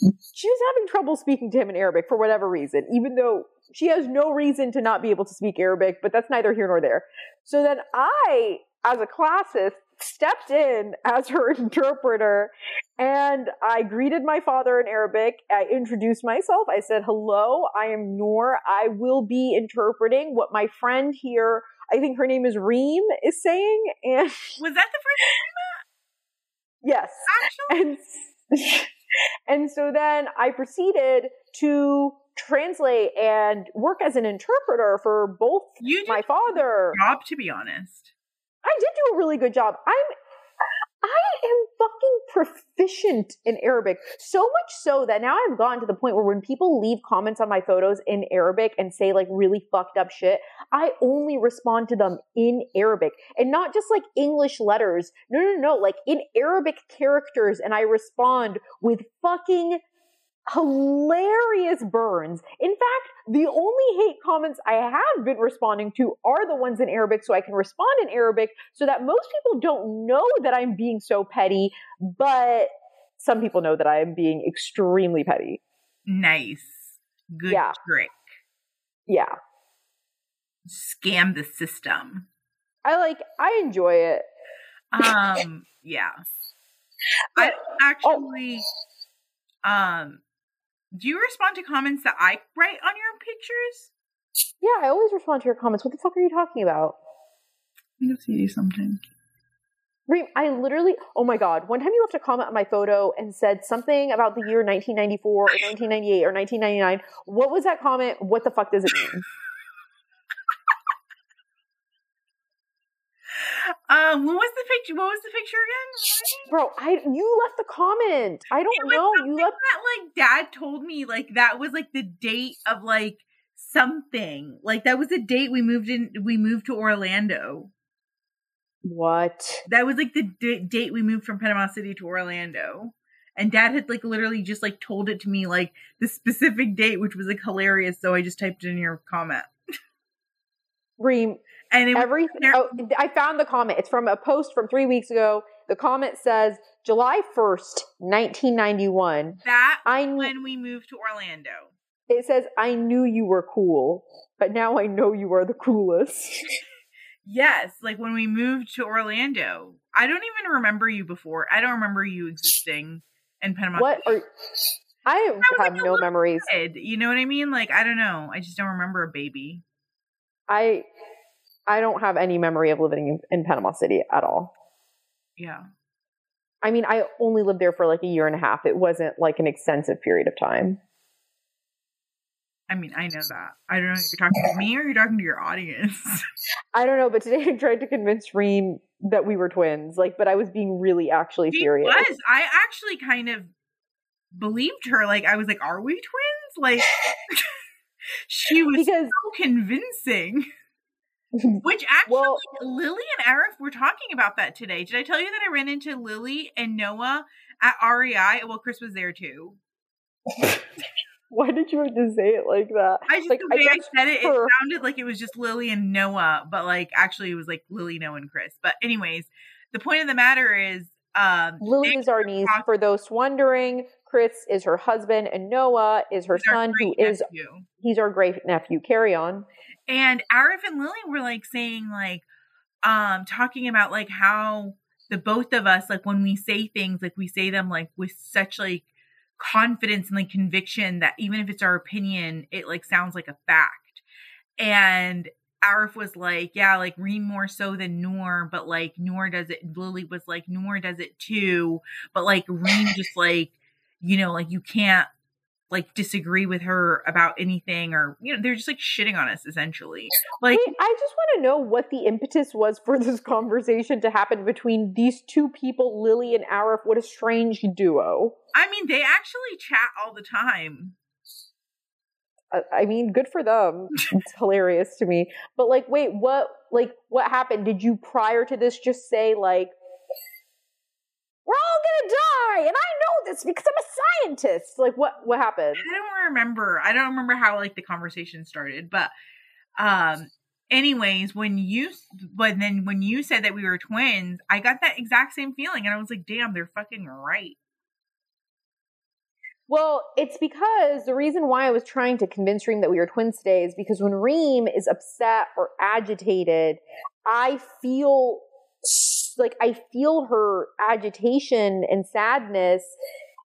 she was having trouble speaking to him in Arabic, for whatever reason, even though she has no reason to not be able to speak Arabic, but that's neither here nor there. So then I, as a classist, stepped in as her interpreter, and I greeted my father in Arabic. I introduced myself. I said, hello, I am Noor. I will be interpreting what my friend here, I think her name is Reem, is saying. And was that the first time? Yes. Actually? And, and so then I proceeded to translate and work as an interpreter for both you my father. Job, to be honest. I did do a really good job. I'm, I am fucking proficient in Arabic. So much so that now I've gotten to the point where when people leave comments on my photos in Arabic and say like really fucked up shit, I only respond to them in Arabic, and not just like English letters. No, no, no. Like in Arabic characters, and I respond with fucking hilarious burns. In fact, the only hate comments I have been responding to are the ones in Arabic, so I can respond in Arabic so that most people don't know that I'm being so petty, but some people know that I am being extremely petty. Nice. Good yeah. trick. Yeah. Scam the system. I like, I enjoy it. Um, yeah. But, I actually... Oh. Um, do you respond to comments that I write on your pictures? Yeah, I always respond to your comments. What the fuck are you talking about? I guess you do sometimes. Reem, I literally, oh my God, one time you left a comment on my photo and said something about the year nineteen ninety-four or nineteen ninety-eight or nineteen ninety-nine. What was that comment? What the fuck does it mean? Um, what was the picture? What was the picture again? Bro, I you left the comment. I don't know. You left that, like, Dad told me, like, that was like the date of, like, something. Like, that was the date we moved in. We moved to Orlando. What? That was like the d- date we moved from Panama City to Orlando, and Dad had, like, literally just, like, told it to me, like, the specific date, which was, like, hilarious. So I just typed in your comment. Reem. And it everything. Was- oh, I found the comment. It's from a post from three weeks ago. The comment says July first, nineteen ninety-one. That I kn- when we moved to Orlando. It says, "I knew you were cool, but now I know you are the coolest." Yes, like when we moved to Orlando. I don't even remember you before. I don't remember you existing in Panama. What? Are, I, I have like no memories. Kid, you know what I mean? Like, I don't know. I just don't remember a baby. I I don't have any memory of living in, in Panama City at all. Yeah. I mean, I only lived there for like a year and a half. It wasn't like an extensive period of time. I mean, I know that. I don't know if you're talking to me or you're talking to your audience. I don't know, but today I tried to convince Reem that we were twins. Like, but I was being really actually she serious. Was. I actually kind of believed her. Like, I was like, are we twins? Like, she was because, so convincing. Which actually, well, Lily and Arif were talking about that today. Did I tell you that I ran into Lily and Noah at R E I? Well, Chris was there too. Why did you have to say it like that? I just, like, the way I, I said it, her. It sounded like it was just Lily and Noah, but, like, actually it was like Lily, Noah, and Chris. But anyways, the point of the matter is, um, Lily is our niece. Talking- for those wondering, Chris is her husband, and Noah is her he's son, who is nephew. He's our great nephew. Carry on. And Arif and Lily were, like, saying, like, um, talking about, like, how the both of us, like, when we say things, like, we say them, like, with such, like, confidence and, like, conviction that even if it's our opinion, it, like, sounds like a fact. And Arif was like, yeah, like, Reem more so than Noor, but, like, Noor does it. Lily was like, Noor does it too, but, like, Reem just, like, you know, like, you can't, like, disagree with her about anything, or, you know, they're just, like, shitting on us essentially. Like, Wait, I just want to know what the impetus was for this conversation to happen between these two people, Lily and Arif. What a strange duo. I mean, they actually chat all the time. I mean, good for them. It's hilarious to me. But, like, wait, what, like, what happened? Did you prior to this just say, like, we're all gonna die, and I know this because I'm a scientist? Like, what, what happened? I don't remember. I don't remember how, like, the conversation started, but, um, anyways, when you, but then when you said that we were twins, I got that exact same feeling, and I was like, damn, they're fucking right. Well, it's because the reason why I was trying to convince Reem that we were twins today is because when Reem is upset or agitated, I feel like I feel her agitation and sadness.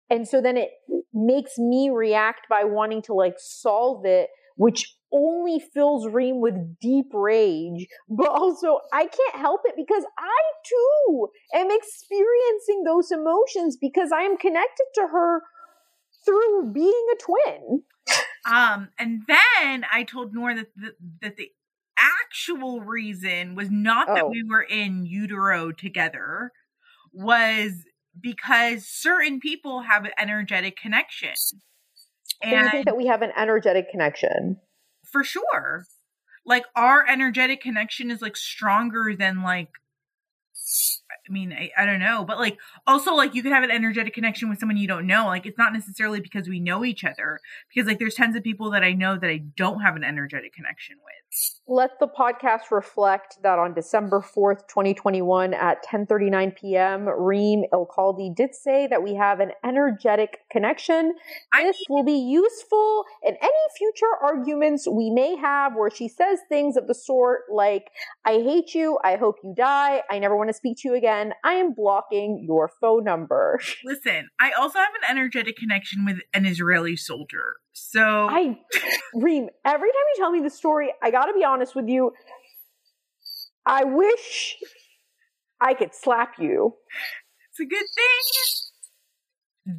And so then it makes me react by wanting to, like, solve it, which only fills Reem with deep rage. But also, I can't help it because I too am experiencing those emotions because I am connected to her through being a twin. Um, and then I told Noor that the, that the actual reason was not oh. that we were in utero together, was because certain people have an energetic connection. And so you think that we have an energetic connection? For sure. Like, our energetic connection is, like, stronger than, like, I mean, I, I don't know, but, like, also, like, you could have an energetic connection with someone you don't know. Like, it's not necessarily because we know each other, because, like, there's tons of people that I know that I don't have an energetic connection with. Let the podcast reflect that on December fourth, twenty twenty-one at ten thirty-nine p.m., Reem Al Khaldi did say that we have an energetic connection. I this mean, will be useful in any future arguments we may have where she says things of the sort like, I hate you, I hope you die, I never want to speak to you again, I am blocking your phone number. Listen, I also have an energetic connection with an Israeli soldier. So I, Reem, every time you tell me the story, I gotta be honest with you. I wish I could slap you. It's a good thing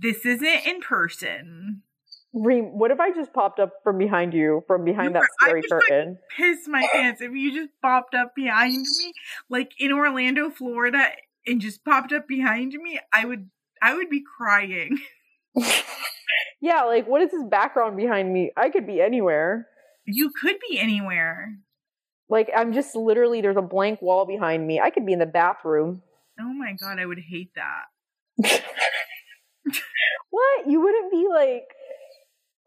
this isn't in person. Reem, what if I just popped up from behind you, from behind you that scary curtain? I just piss my pants if you just popped up behind me, like in Orlando, Florida, and just popped up behind me. I would, I would be crying. Yeah, like what is this background behind me? I could be anywhere. You could be anywhere. Like I'm just literally there's a blank wall behind me. I could be in the bathroom. Oh my god, I would hate that. What? You wouldn't be like,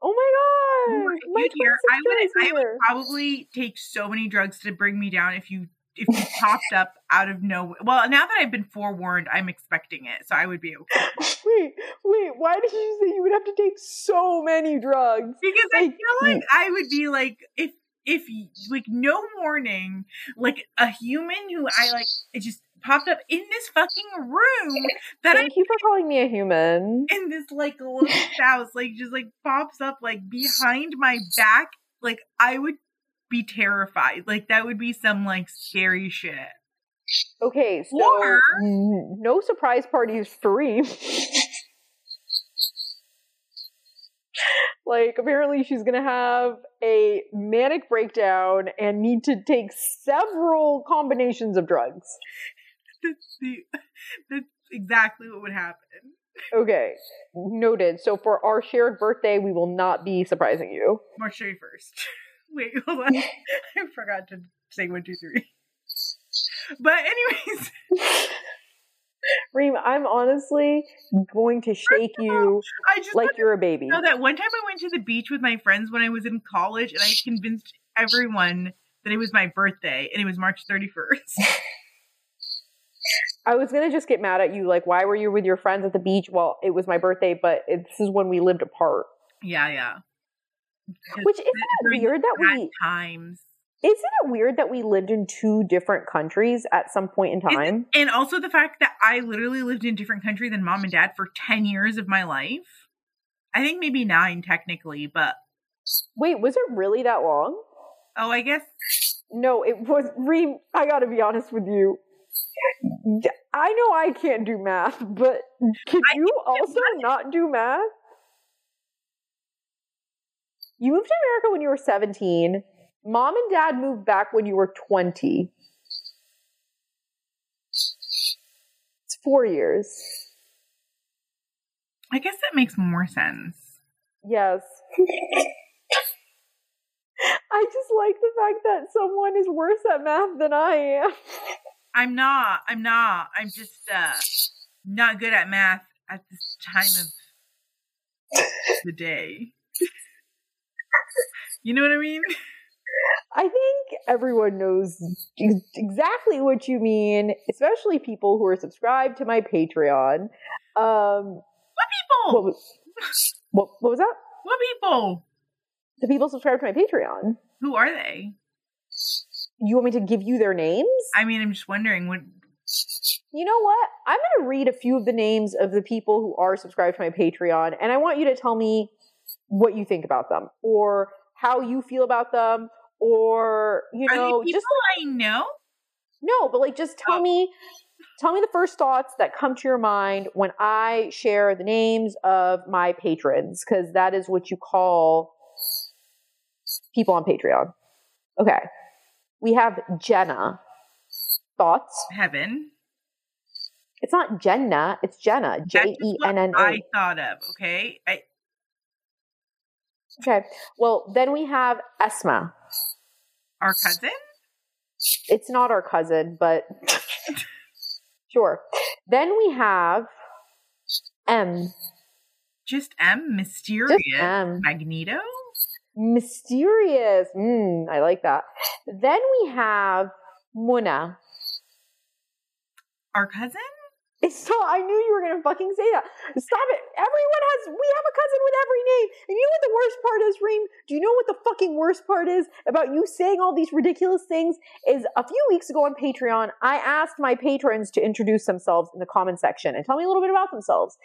oh my god, oh my dear, I would. I would probably take so many drugs to bring me down if you if you popped up out of nowhere. Well, now that I've been forewarned, I'm expecting it, so I would be okay. Wait, wait, why did you say you would have to take so many drugs? Because like, I feel like I would be like, if if like no warning, like a human who I like, it just popped up in this fucking room that Thank I, you for calling me a human. In this like little house, like just like pops up like behind my back. Like I would be terrified. Like that would be some like scary shit. Okay, so or, n- no surprise parties for Reem. Like apparently she's gonna have a manic breakdown and need to take several combinations of drugs. That's, the, that's exactly what would happen. Okay, noted. So for our shared birthday, we will not be surprising you. March thirty-first. Wait, hold on. I forgot to say one, two, three. But anyways. Reem, I'm honestly going to shake all, you I just like you're a baby. You know that one time I went to the beach with my friends when I was in college, and I convinced everyone that it was my birthday, and it was March thirty-first. I was going to just get mad at you. Like, why were you with your friends at the beach? Well, it was my birthday, but it, this is when we lived apart. Yeah, yeah. Because Which, isn't it weird that we... times. Isn't it weird that we lived in two different countries at some point in time? It's, and also the fact that I literally lived in a different country than mom and dad for ten years of my life. I think maybe nine technically, but... Wait, was it really that long? Oh, I guess... No, it was... Reem, I gotta be honest with you. I know I can't do math, but can I you also not do math? You moved to America when you were seventeen. Mom and dad moved back when you were twenty. It's four years. I guess that makes more sense. Yes. I just like the fact that someone is worse at math than I am. I'm not. I'm not. I'm just uh, not good at math at this time of the day. You know what I mean? I think everyone knows ex- exactly what you mean, especially people who are subscribed to my Patreon. Um, what people? What was, what, what was that? What people? The people subscribed to my Patreon. Who are they? You want me to give you their names? I mean, I'm just wondering. What... You know what? I'm going to read a few of the names of the people who are subscribed to my Patreon, and I want you to tell me what you think about them, or how you feel about them, or, you know... Are they people just, I know? No, but, like, just tell oh. me... Tell me the first thoughts that come to your mind when I share the names of my patrons, because that is what you call people on Patreon. Okay. We have Jenna. Thoughts? Heaven. It's not Jenna. It's Jenna. J E N N A. I thought of. Okay. I... Okay. Well, then we have Esma. Our cousin? It's not our cousin, but sure. Then we have M. Just M. Mysterious. Just M. Magneto. Mysterious. Mm, I like that. Then we have Muna. Our cousin? It's saw, I knew you were going to fucking say that. Stop it. Everyone has, we have a cousin with every name. And you know what the worst part is, Reem? Do you know what the fucking worst part is about you saying all these ridiculous things? Is a few weeks ago on Patreon, I asked my patrons to introduce themselves in the comment section and tell me a little bit about themselves.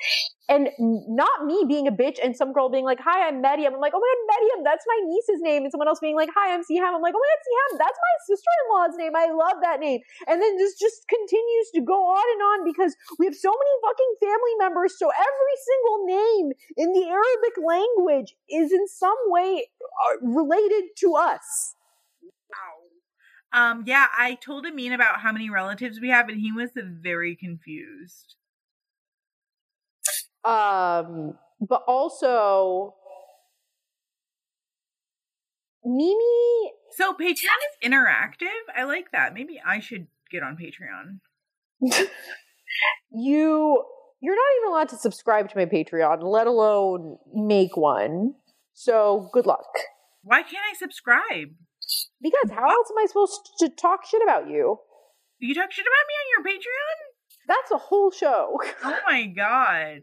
And not me being a bitch and some girl being like, hi, I'm Mediam. I'm like, oh my God, Mediam, that's my niece's name. And someone else being like, hi, I'm Siham. I'm like, oh my God, Siham, that's my sister-in-law's name. I love that name. And then this just continues to go on and on because we have so many fucking family members. So every single name in the Arabic language is in some way related to us. Wow. Um, yeah, I told Amin about how many relatives we have, and he was very confused. Um, but also Mimi. So Patreon is interactive. I like that. Maybe I should get on Patreon. you, you're not even allowed to subscribe to my Patreon, let alone make one. So good luck. Why can't I subscribe? Because how else am I supposed to talk shit about you? You talk shit about me on your Patreon? That's a whole show. Oh my God.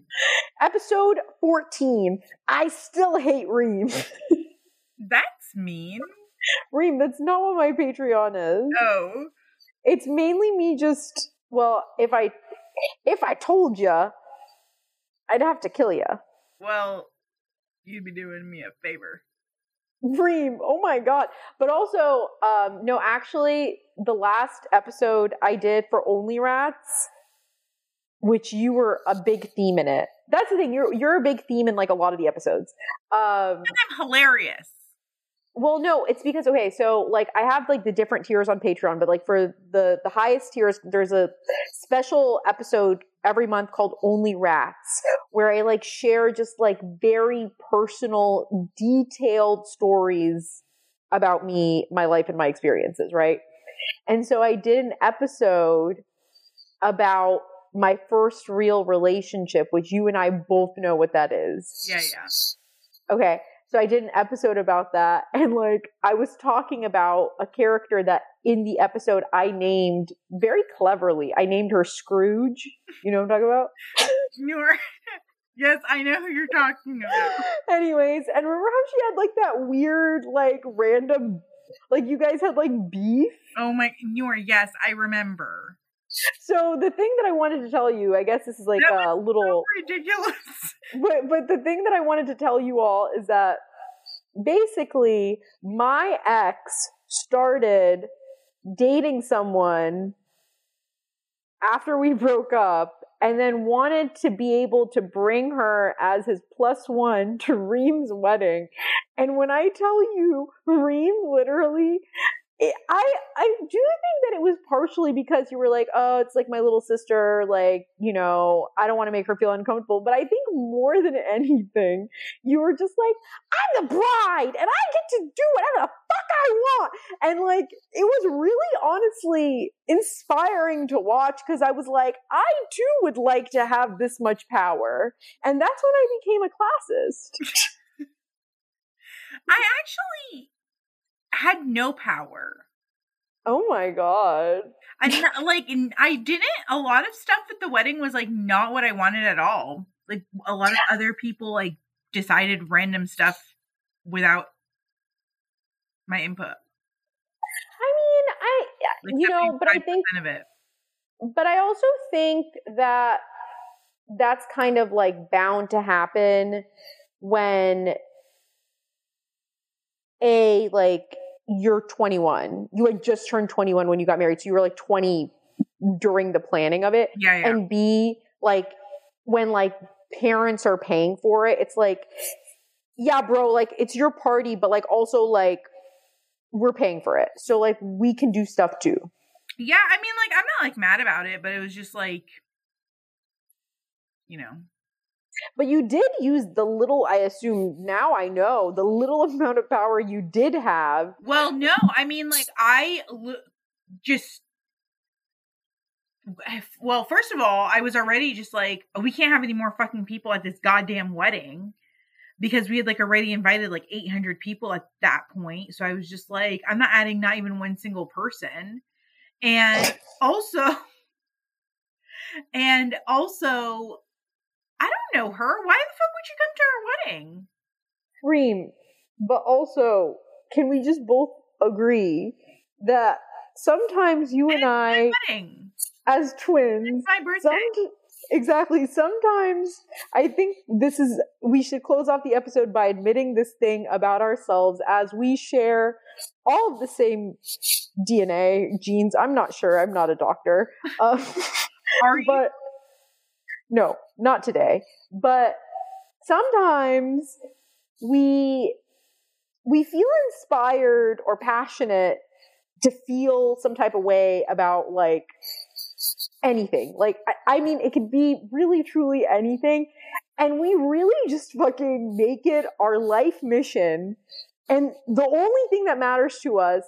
Episode fourteen. I still hate Reem. That's mean. Reem, that's not what my Patreon is. Oh. It's mainly me just, well, if I if I told you, I'd have to kill you. Well, you'd be doing me a favor. Reem, oh my God. But also, um, no, actually, the last episode I did for Only Rats, which you were a big theme in it. That's the thing. You're you're a big theme in like a lot of the episodes. Um, I'm hilarious. Well, no, it's because, okay, so like I have like the different tiers on Patreon, but like for the, the highest tiers, there's a special episode every month called Only Rats, where I like share just like very personal, detailed stories about me, my life and my experiences, right? And so I did an episode about my first real relationship, which you and I both know what that is. Yeah, yeah. Okay. So I did an episode about that. And like, I was talking about a character that in the episode I named very cleverly. I named her Scrooge. You know what I'm talking about? You're, yes, I know who you're talking about. Anyways. And remember how she had like that weird, like random, like you guys had like beef? Oh my, you're, yes, I remember. So the thing that I wanted to tell you, I guess this is like a little so ridiculous. But but the thing that I wanted to tell you all is that basically my ex started dating someone after we broke up and then wanted to be able to bring her as his plus one to Reem's wedding. And when I tell you, Reem literally I, I do think that it was partially because you were like, oh, it's like my little sister, like, you know, I don't want to make her feel uncomfortable. But I think more than anything, you were just like, I'm the bride and I get to do whatever the fuck I want. And like, it was really honestly inspiring to watch because I was like, I too would like to have this much power. And that's when I became a classist. I actually had no power. Oh my God. And like, I didn't, a lot of stuff at the wedding was like not what I wanted at all. Like a lot of other people like decided random stuff without my input. I mean, I, like, you know, but I think, of it. But I also think that that's kind of like bound to happen when a, like, you're twenty-one. You had just turned twenty-one when you got married. So you were like twenty during the planning of it. Yeah, yeah. And B, like when like parents are paying for it, it's like, yeah, bro, like it's your party, but like also like we're paying for it. So like we can do stuff too. Yeah. I mean, like, I'm not like mad about it, but it was just like, you know. But you did use the little, I assume, now I know, the little amount of power you did have. Well, no, I mean, like, I l- just, well, first of all, I was already just like, we can't have any more fucking people at this goddamn wedding because we had, like, already invited, like, eight hundred people at that point. So I was just like, I'm not adding not even one single person. And also, And also, I don't know her. Why the fuck would you come to her wedding? Reem, but also, can we just both agree that sometimes you and, and I, as twins, it's my birthday. Some, exactly. Sometimes I think this is, we should close off the episode by admitting this thing about ourselves, as we share all of the same D N A, genes. I'm not sure. I'm not a doctor. Um, Are you? But no, not today. But sometimes we we feel inspired or passionate to feel some type of way about, like, anything. Like, I, I mean, it could be really, truly anything. And we really just fucking make it our life mission. And the only thing that matters to us,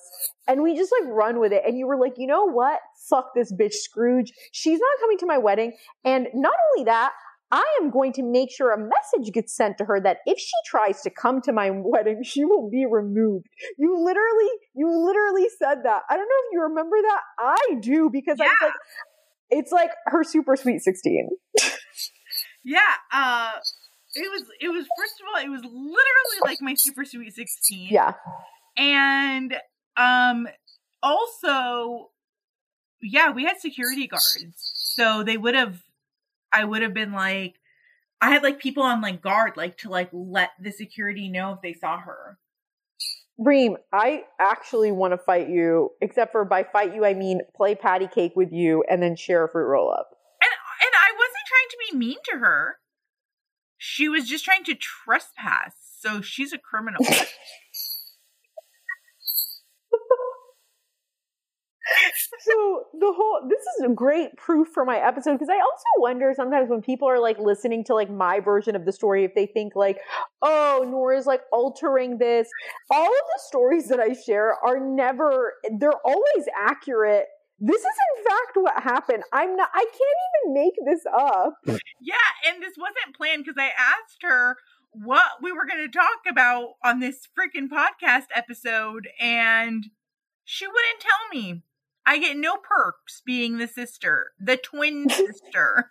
and we just, like, run with it. And you were like, you know what? Fuck this bitch, Scrooge. She's not coming to my wedding. And not only that, I am going to make sure a message gets sent to her that if she tries to come to my wedding, she will be removed. You literally, you literally said that. I don't know if you remember that. I do, because yeah. I was like, it's like her super sweet sixteen. Yeah. Uh, it was, it was, first of all, it was literally like my super sweet sixteen. Yeah. And, um, also, yeah, we had security guards. So they would have, I would have been like, I had like people on like guard, like to like let the security know if they saw her. Reem, I actually want to fight you, except for by fight you, I mean play patty cake with you and then share a fruit roll up. And and I wasn't trying to be mean to her. She was just trying to trespass. So she's a criminal. So the whole, this is a great proof for my episode, because I also wonder sometimes when people are like listening to like my version of the story, if they think like, oh, Nora's like altering this. All of the stories that I share are never, they're always accurate. This is in fact what happened. I'm not, I can't even make this up. Yeah. And this wasn't planned, because I asked her what we were going to talk about on this freaking podcast episode, and she wouldn't tell me. I get no perks being the sister, the twin sister.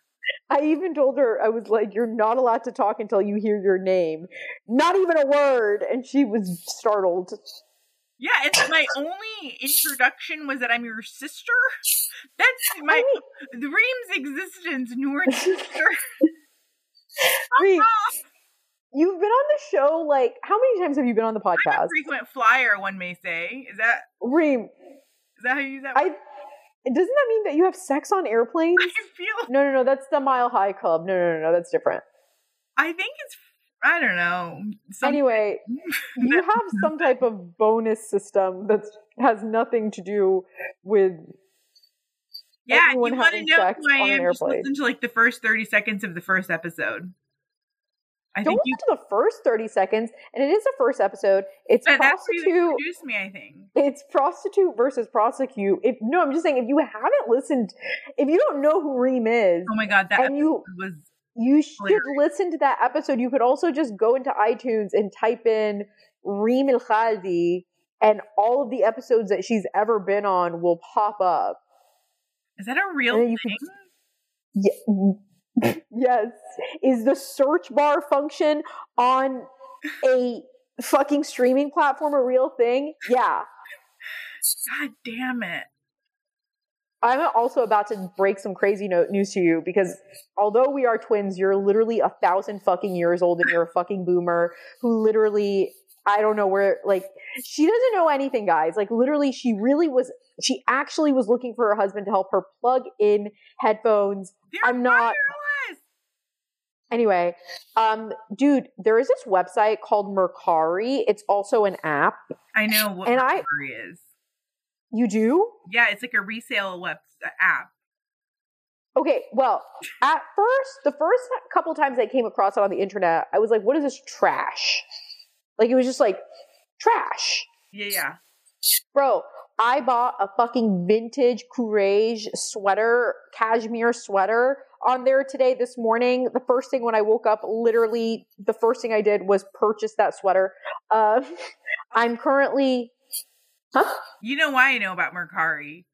I even told her, I was like, you're not allowed to talk until you hear your name. Not even a word. And she was startled. Yeah, it's my only introduction was that I'm your sister. That's my I mean, Reem's existence, Nora's sister. Reem, you've been on the show, like, how many times have you been on the podcast? I'm a frequent flyer, one may say. Is that... Reem... Is that how you use that? I, doesn't that mean that you have sex on airplanes? I feel no, no, no. That's the Mile High Club. No, no, no, no. That's different. I think it's. I don't know. Something. Anyway, you have some type of bonus system that has nothing to do with. Yeah, you want to know who I am? Just listen to like the first thirty seconds of the first episode. I don't think you to the first thirty seconds, and it is the first episode. It's but prostitute. That's introduced me, I think. It's prostitute versus prosecute. If no, I'm just saying, if you haven't listened, if you don't know who Reem is, oh my god, that and you was you hilarious. Should listen to that episode. You could also just go into iTunes and type in Reem Al Khaldi, and all of the episodes that she's ever been on will pop up. Is that a real thing? Could, yeah. Yes, is the search bar function on a fucking streaming platform a real thing? Yeah. God damn it. I'm also about to break some crazy no- news to you, because although we are twins, you're literally a thousand fucking years old and you're a fucking boomer who literally, I don't know where, like, she doesn't know anything, guys. Like, literally, she really was, she actually was looking for her husband to help her plug in headphones. They're I'm not... Anyway, um, dude, there is this website called Mercari. It's also an app. I know what and Mercari I, is. You do? Yeah, it's like a resale web app. Okay, well, at first, the first couple times I came across it on the internet, I was like, what is this trash? Like, it was just like, trash. Yeah, yeah. Bro, I bought a fucking vintage Courage sweater, cashmere sweater on there today, this morning. The first thing when I woke up, literally the first thing I did was purchase that sweater. Uh, I'm currently, huh? You know why I know about Mercari.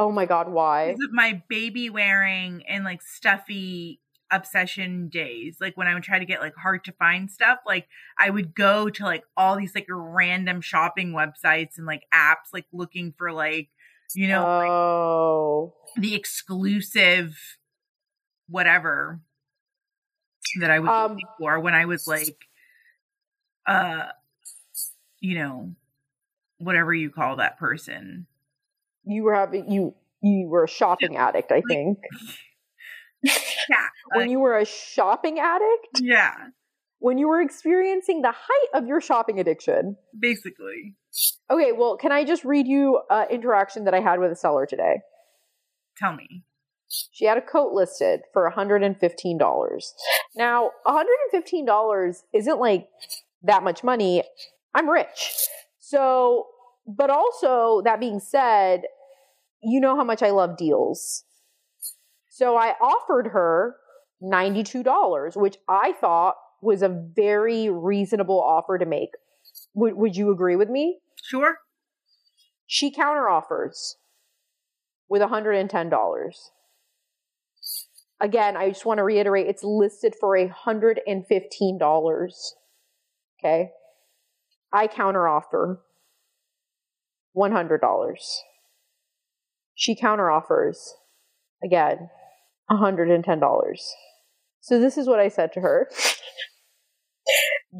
Oh my God, why? Because of my baby wearing and like stuffy obsession days. Like when I would try to get like hard to find stuff, like I would go to like all these like random shopping websites and like apps, like looking for like, you know, oh. like the exclusive whatever that I was um, looking for when I was like, uh, you know, whatever you call that person. You were having you you were a shopping addict, I think. Yeah. When like, you were a shopping addict? Yeah. When you were experiencing the height of your shopping addiction. Basically. Okay, well, can I just read you an uh, interaction that I had with a seller today? Tell me. She had a coat listed for one hundred fifteen dollars. Now, one hundred fifteen dollars isn't like that much money. I'm rich. So, but also, that being said, you know how much I love deals. So I offered her ninety-two dollars, which I thought was a very reasonable offer to make. Would would you agree with me? Sure. She counter offers with one hundred ten dollars. Again, I just want to reiterate, it's listed for one hundred fifteen dollars. Okay. I counter offer one hundred dollars. She counter offers again, one hundred ten dollars. So this is what I said to her.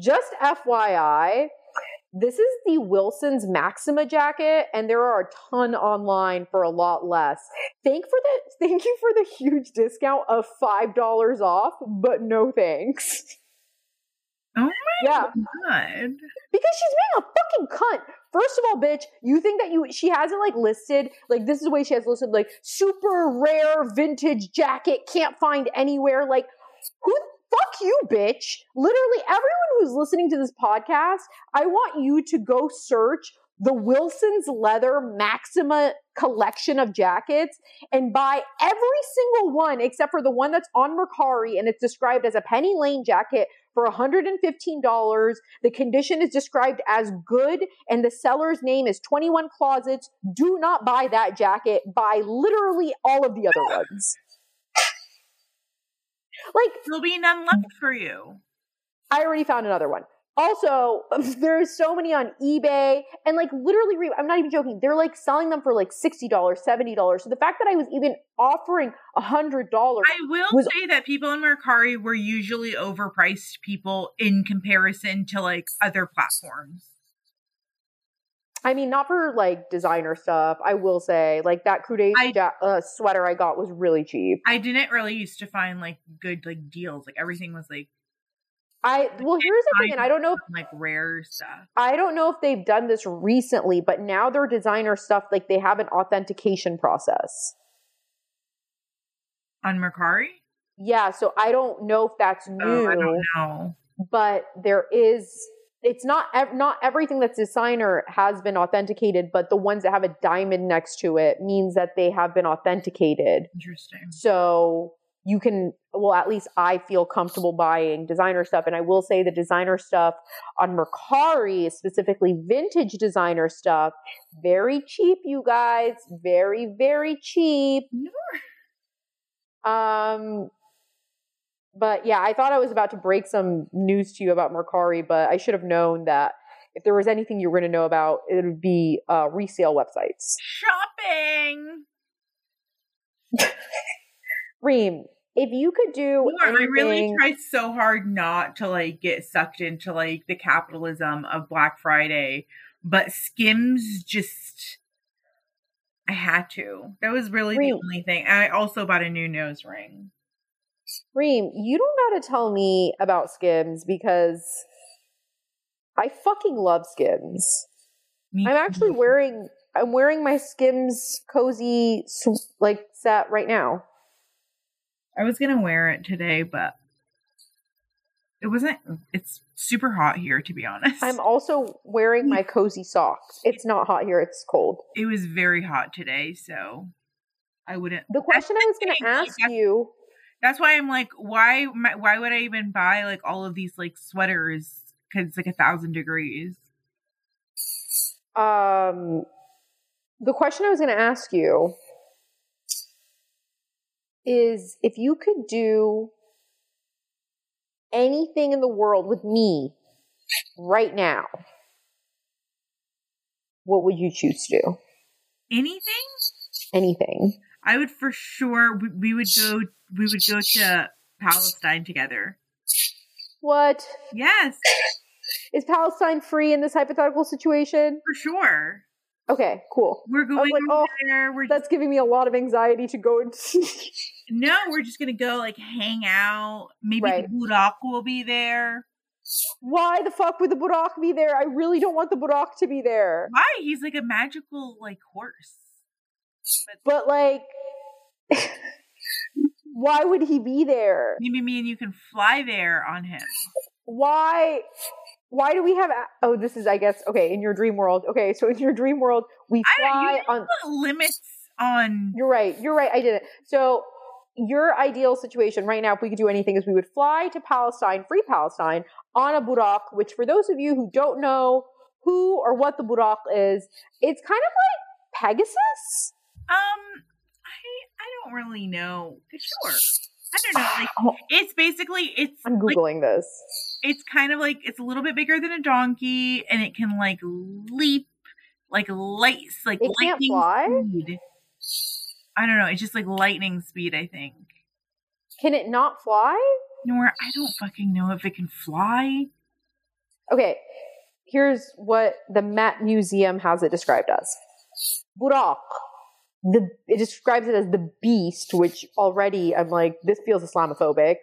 Just F Y I, this is the Wilson's Maxima jacket, and there are a ton online for a lot less. Thank for the thank you for the huge discount of five dollars off, but no thanks. Oh my yeah. God. Because she's being a fucking cunt. First of all, bitch, you think that you, she hasn't like listed, like this is the way she has listed, like super rare vintage jacket, can't find anywhere. Like who the fuck you, bitch? Literally everyone who's listening to this podcast, I want you to go search the Wilson's Leather Maxima collection of jackets and buy every single one except for the one that's on Mercari and it's described as a Penny Lane jacket for one hundred fifteen dollars. The condition is described as good and the seller's name is twenty-one Closets. Do not buy that jacket. Buy literally all of the other ones. Like, there'll be none left for you. I already found another one. Also, there's so many on eBay and like literally, I'm not even joking. They're like selling them for like sixty dollars, seventy dollars. So the fact that I was even offering one hundred dollars. I will was- say that people in Mercari were usually overpriced people in comparison to like other platforms. I mean, not for like designer stuff. I will say like that Kude I, ja- uh, sweater I got was really cheap. I didn't really used to find like good like deals. Like everything was like, I well, here's the thing, and I don't know if like rare stuff. I don't know if they've done this recently, but now their designer stuff, like they have an authentication process on Mercari. Yeah, so I don't know if that's new. Oh, I don't know, but there is. It's not not everything that's designer has been authenticated, but the ones that have a diamond next to it means that they have been authenticated. Interesting. So. You can, well, at least I feel comfortable buying designer stuff. And I will say the designer stuff on Mercari, specifically vintage designer stuff, very cheap, you guys. Very, very cheap. Um, but yeah, I thought I was about to break some news to you about Mercari, but I should have known that if there was anything you were going to know about, it would be uh, resale websites. Shopping! Reem. If you could do sure, anything... I really tried so hard not to like get sucked into like the capitalism of Black Friday, but Skims just I had to. That was really Reem. The only thing. I also bought a new nose ring. Reem, you don't gotta tell me about Skims because I fucking love Skims. Me I'm actually wearing I'm wearing my Skims cozy like set right now. I was going to wear it today, but it wasn't, it's super hot here, to be honest. I'm also wearing my cozy socks. It's not hot here. It's cold. It was very hot today. So I wouldn't. The question I was going to ask you. That's why I'm like, why, why would I even buy like all of these like sweaters? Cause it's like a thousand degrees. Um, the question I was going to ask you is if you could do anything in the world with me right now, what would you choose to do? Anything? Anything. I would for sure, we, we would go, we would go to Palestine together. What? Yes. Is Palestine free in this hypothetical situation? For sure. Okay, cool. We're going like, over oh, there. We're that's just... giving me a lot of anxiety to go. And... no, we're just going to go like hang out. Maybe right. the Burak will be there. Why the fuck would the Burak be there? I really don't want the Burak to be there. Why? He's like a magical like horse. But, but like, why would he be there? Maybe me and you can fly there on him. Why? Why do we have? A- oh, this is, I guess, okay. In your dream world, okay. So in your dream world, we fly I, you on put limits on. You're right. You're right. I did it. So your ideal situation right now, if we could do anything, is we would fly to Palestine, free Palestine, on a Burak. Which, for those of you who don't know who or what the Burak is, it's kind of like Pegasus. Um, I I don't really know. Sure. I don't know. Like, it's basically, it's. I'm Googling like, this. It's kind of like, it's a little bit bigger than a donkey, and it can like leap, like light, like it lightning can't fly? Speed. I don't know. It's just like lightning speed, I think. Can it not fly? Nor, I don't fucking know if it can fly. Okay. Here's what the Met Museum has it described as. Burak. The, it describes it as the beast, which already I'm like, this feels Islamophobic,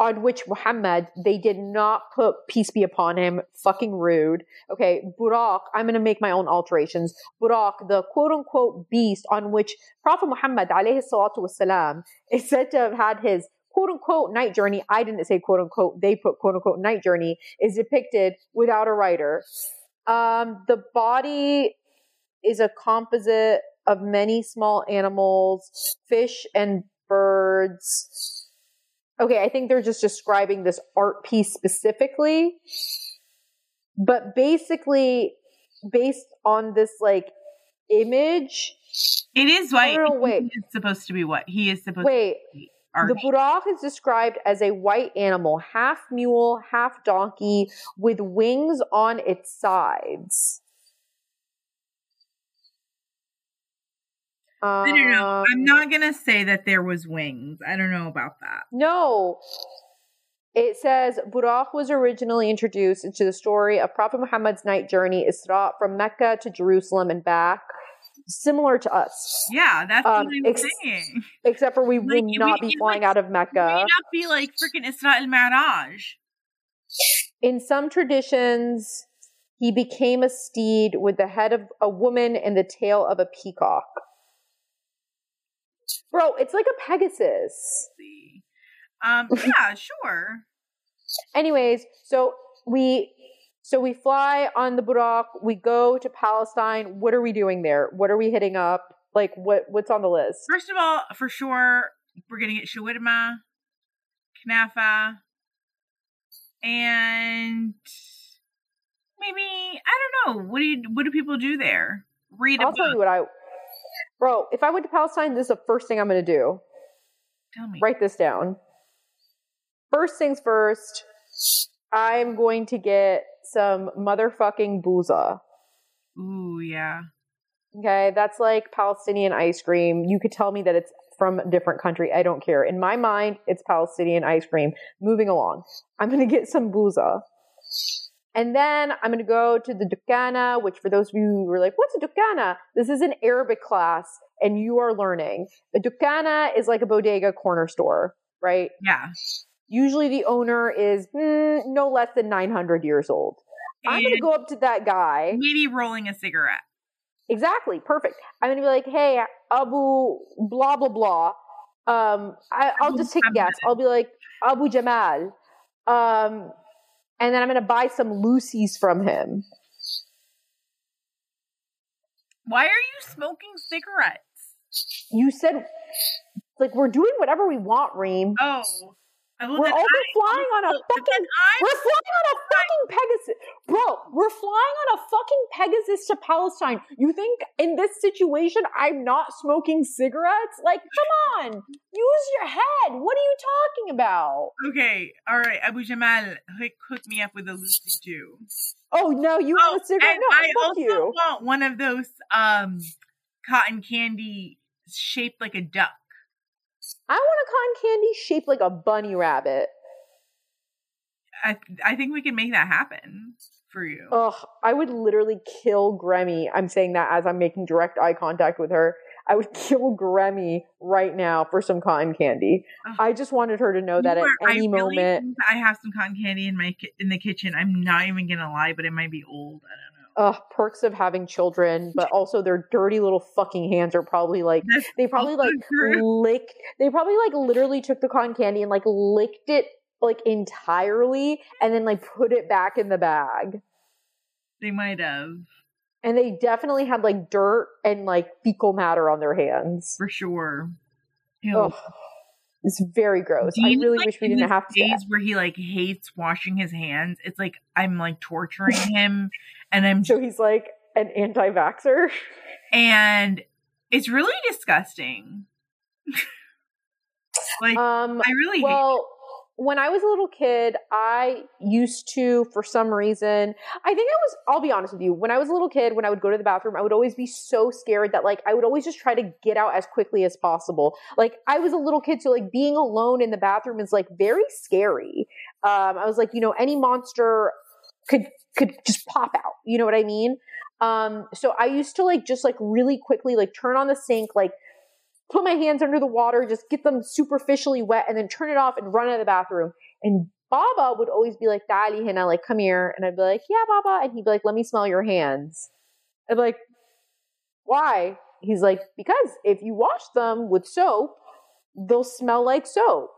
on which Muhammad, they did not put peace be upon him, fucking rude. Okay, Burak, I'm going to make my own alterations. Burak, the quote-unquote beast on which Prophet Muhammad, alayhi salatu wasalam, is said to have had his quote-unquote night journey. I didn't say quote-unquote, they put quote-unquote night journey, is depicted without a writer. Um, the body is a composite of many small animals, fish and birds. Okay, I think they're just describing this art piece specifically. But basically, based on this, like, image... It is white. No, wait. It's supposed to be what? He is supposed wait, to be art. The Burak is described as a white animal, half mule, half donkey, with wings on its sides. I don't know. I'm not going to say that there was wings. I don't know about that. No. It says, Burak was originally introduced into the story of Prophet Muhammad's night journey, Isra, from Mecca to Jerusalem and back. Similar to us. Yeah, that's um, what I'm ex- saying. Except for we like, will not we, be flying like, out of Mecca. We may not be like freaking Isra al-Mi'raj. In some traditions, he became a steed with the head of a woman and the tail of a peacock. Bro, it's like a Pegasus. Um, yeah, sure. Anyways, so we so we fly on the Burak. We go to Palestine. What are we doing there? What are we hitting up? Like, what what's on the list? First of all, for sure, we're gonna get shawarma, knafa, and maybe I don't know. What do you, what do people do there? Read. I'll a book. tell you what I. Bro, if I went to Palestine, this is the first thing I'm going to do. Tell me. Write this down. First things first, I'm going to get some motherfucking bouza. Ooh, yeah. Okay, that's like Palestinian ice cream. You could tell me that it's from a different country. I don't care. In my mind, it's Palestinian ice cream. Moving along. I'm going to get some bouza. And then I'm going to go to the Dukkana, which for those of you who were like, what's a Dukkana? This is an Arabic class and you are learning. A Dukkana is like a bodega corner store, right? Yeah. Usually the owner is mm, no less than nine hundred years old. And I'm going to go up to that guy. Maybe rolling a cigarette. Exactly. Perfect. I'm going to be like, hey, Abu blah, blah, blah. Um, I, I'll just take a guess. I'll be like, Abu Jamal. Um... And then I'm going to buy some Lucy's from him. Why are you smoking cigarettes? You said, like, we're doing whatever we want, Reem. Oh. Well, we're all flying on a fucking. We're flying on a fucking Pegasus, bro. We're flying on a fucking Pegasus to Palestine. You think in this situation I'm not smoking cigarettes? Like, come on, use your head. What are you talking about? Okay, all right, Abu Jamal, hook me up with a Lucy Jew. Oh no, you oh, have a cigarette? No, I fuck also you. want one of those um cotton candy shaped like a duck. I want a cotton candy shaped like a bunny rabbit. I th- I think we can make that happen for you. Ugh, I would literally kill Gremmy. I'm saying that as I'm making direct eye contact with her. I would kill Gremmy right now for some cotton candy. Ugh. I just wanted her to know that at any I really moment. Think I have some cotton candy in my ki- in the kitchen. I'm not even going to lie, but it might be old. I don't know. Ugh, perks of having children, but also their dirty little fucking hands are probably like, That's they probably like true. lick, they probably like literally took the cotton candy and like licked it like entirely and then like put it back in the bag. They might have. And they definitely had like dirt and like fecal matter on their hands. For sure. Ugh. It's very gross. Dean, I really like, wish we didn't have to. Days where he like hates washing his hands. It's like I'm like torturing him, and I'm so he's like an anti-vaxxer, and it's really disgusting. like um, I really well. Hate it. When I was a little kid, I used to, for some reason, I think I was, I'll be honest with you. When I was a little kid, when I would go to the bathroom, I would always be so scared that like, I would always just try to get out as quickly as possible. Like I was a little kid. So like being alone in the bathroom is like very scary. Um, I was like, you know, any monster could, could just pop out. You know what I mean? Um, so I used to like, just like really quickly, like turn on the sink, like, put my hands under the water, just get them superficially wet, and then turn it off and run out of the bathroom. And Baba would always be like, Dali Hina, like, come here. And I'd be like, yeah, Baba. And he'd be like, let me smell your hands. I'd be like, why? He's like, because if you wash them with soap, they'll smell like soap.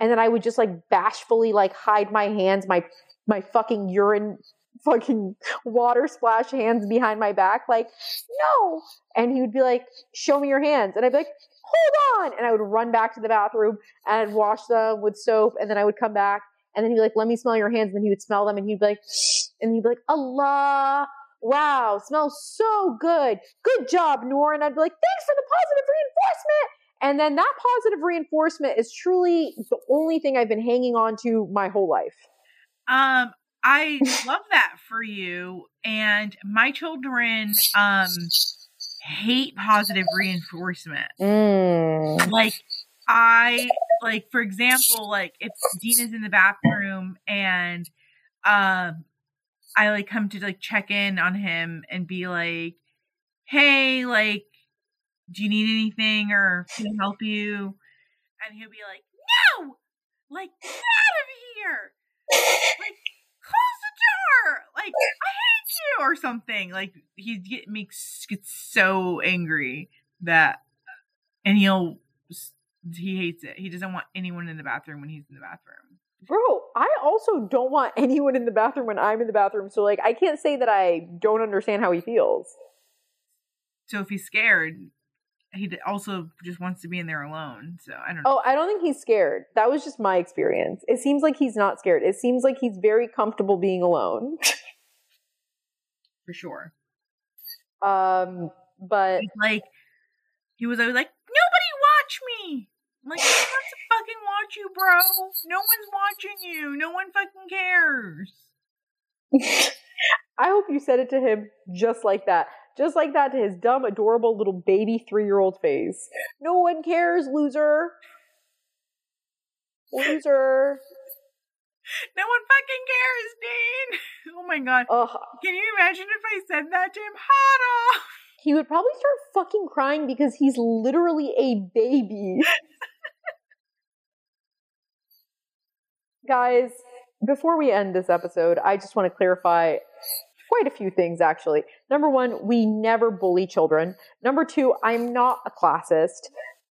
And then I would just like bashfully like hide my hands, my my fucking urine fucking water splash hands behind my back, like, no. And he would be like, show me your hands. And I'd be like, hold on. And I would run back to the bathroom and wash them with soap. And then I would come back and then he'd be like, let me smell your hands. And then he would smell them and he'd be like, shh. And he'd be like, Allah, wow, smells so good. Good job, Noor. And I'd be like, thanks for the positive reinforcement. And then that positive reinforcement is truly the only thing I've been hanging on to my whole life. Um, I love that for you. And my children um, hate positive reinforcement. Mm. Like I, like for example, like if Dean is in the bathroom and um, I like come to like check in on him and be like, "Hey, like, do you need anything or can I help you?" And he'll be like, "No, like get out of here!" Like, close the door! Like, I hate you! Or something. Like, he get, makes gets so angry that... And he'll... He hates it. He doesn't want anyone in the bathroom when he's in the bathroom. Bro, I also don't want anyone in the bathroom when I'm in the bathroom. So, like, I can't say that I don't understand how he feels. So, if he's scared... He also just wants to be in there alone. So I don't know. Oh, I don't think he's scared. That was just my experience. It seems like he's not scared. It seems like he's very comfortable being alone. For sure. Um, but he's like, he was always like, nobody watch me. I'm like, who wants to fucking watch you, bro? No one's watching you. No one fucking cares. I hope you said it to him just like that. Just like that to his dumb, adorable little baby three-year-old face. No one cares, loser. Loser. No one fucking cares, Dean. Oh my god. Ugh. Can you imagine if I said that to him? Hot off. He would probably start fucking crying because he's literally a baby. Guys, before we end this episode, I just want to clarify... quite a few things, actually. Number one, we never bully children. Number two, I'm not a classist.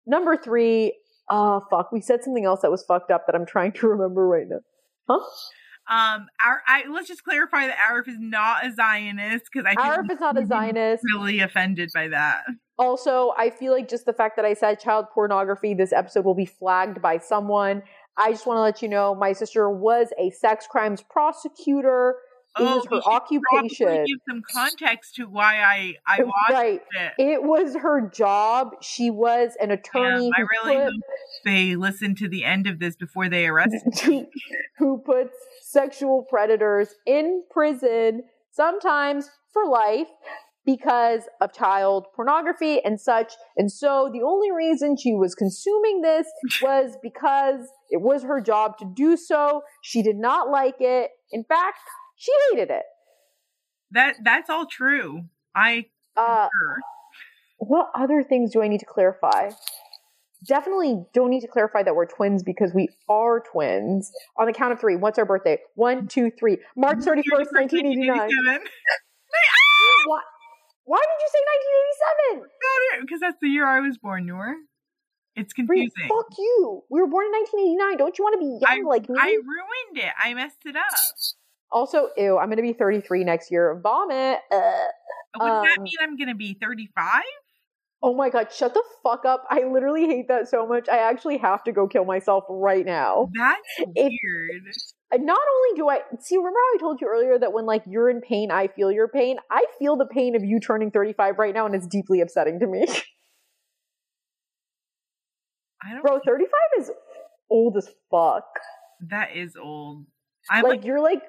Number three, uh, fuck, we said something else that was fucked up that I'm trying to remember right now. Huh? Um, our, I, let's just clarify that Arif is not a Zionist, because I feel Arif is not a Zionist. Really offended by that. Also, I feel like just the fact that I said child pornography, this episode will be flagged by someone. I just want to let you know my sister was a sex crimes prosecutor. It oh, was her occupation. Probably give some context to why I, I watched right. it. It was her job. She was an attorney. Yeah, I really put, hope they listen to the end of this before they arrest me. Who puts sexual predators in prison, sometimes for life, because of child pornography and such. And so the only reason she was consuming this was because it was her job to do so. She did not like it. In fact, she hated it. That that's all true. I uh, sure. What other things do I need to clarify? Definitely don't need to clarify that we're twins, because we are twins. On the count of three. What's our birthday? One, two, three. March thirty-first, nineteen eighty-nine. Why, why did you say nineteen eighty-seven? Because that's the year I was born, Noor. It's confusing. Wait, fuck you. We were born in nineteen eighty-nine. Don't you want to be young I, like me? I ruined it. I messed it up. Also, ew, I'm going to be thirty-three next year. Vomit. Uh, Would um, that mean I'm going to be thirty-five? Oh my God, shut the fuck up. I literally hate that so much. I actually have to go kill myself right now. That's if, weird. Not only do I... See, remember how I told you earlier that when like you're in pain, I feel your pain? I feel the pain of you turning thirty-five right now, and it's deeply upsetting to me. I don't Bro, thirty-five is old as fuck. That is old. I'm like, like you're like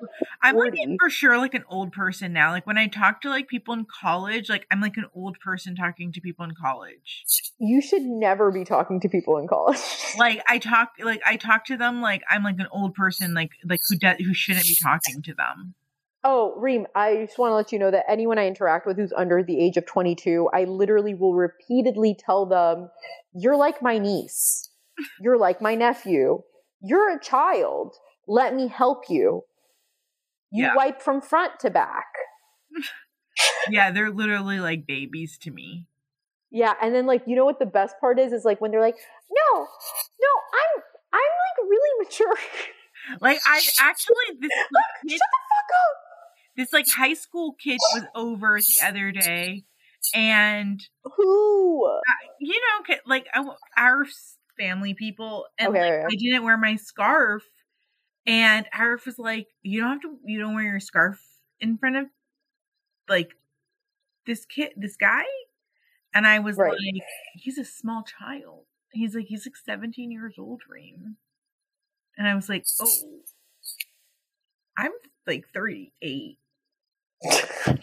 I'm forty. Like for sure like an old person now. Like when I talk to like people in college, like I'm like an old person talking to people in college. You should never be talking to people in college. Like I talk like I talk to them like I'm like an old person like like who de- who shouldn't be talking to them. Oh, Reem, I just want to let you know that anyone I interact with who's under the age of twenty-two, I literally will repeatedly tell them, "You're like my niece. You're like my nephew. You're a child. Let me help you. You yeah. wipe from front to back." Yeah, they're literally like babies to me. Yeah, and then like you know what the best part is is like when they're like, "No, no, I'm I'm like really mature." Like I actually this like, kid, shut the fuck up. This like high school kid was over the other day, and who uh, you know like our family people, and okay, like, yeah. I didn't wear my scarf. And Arif was like, "You don't have to. You don't wear your scarf in front of like this kid, this guy." And I was right. like, "He's a small child." He's like, "He's like seventeen years old, Reem." And I was like, "Oh, I'm like thirty-eight." Reem,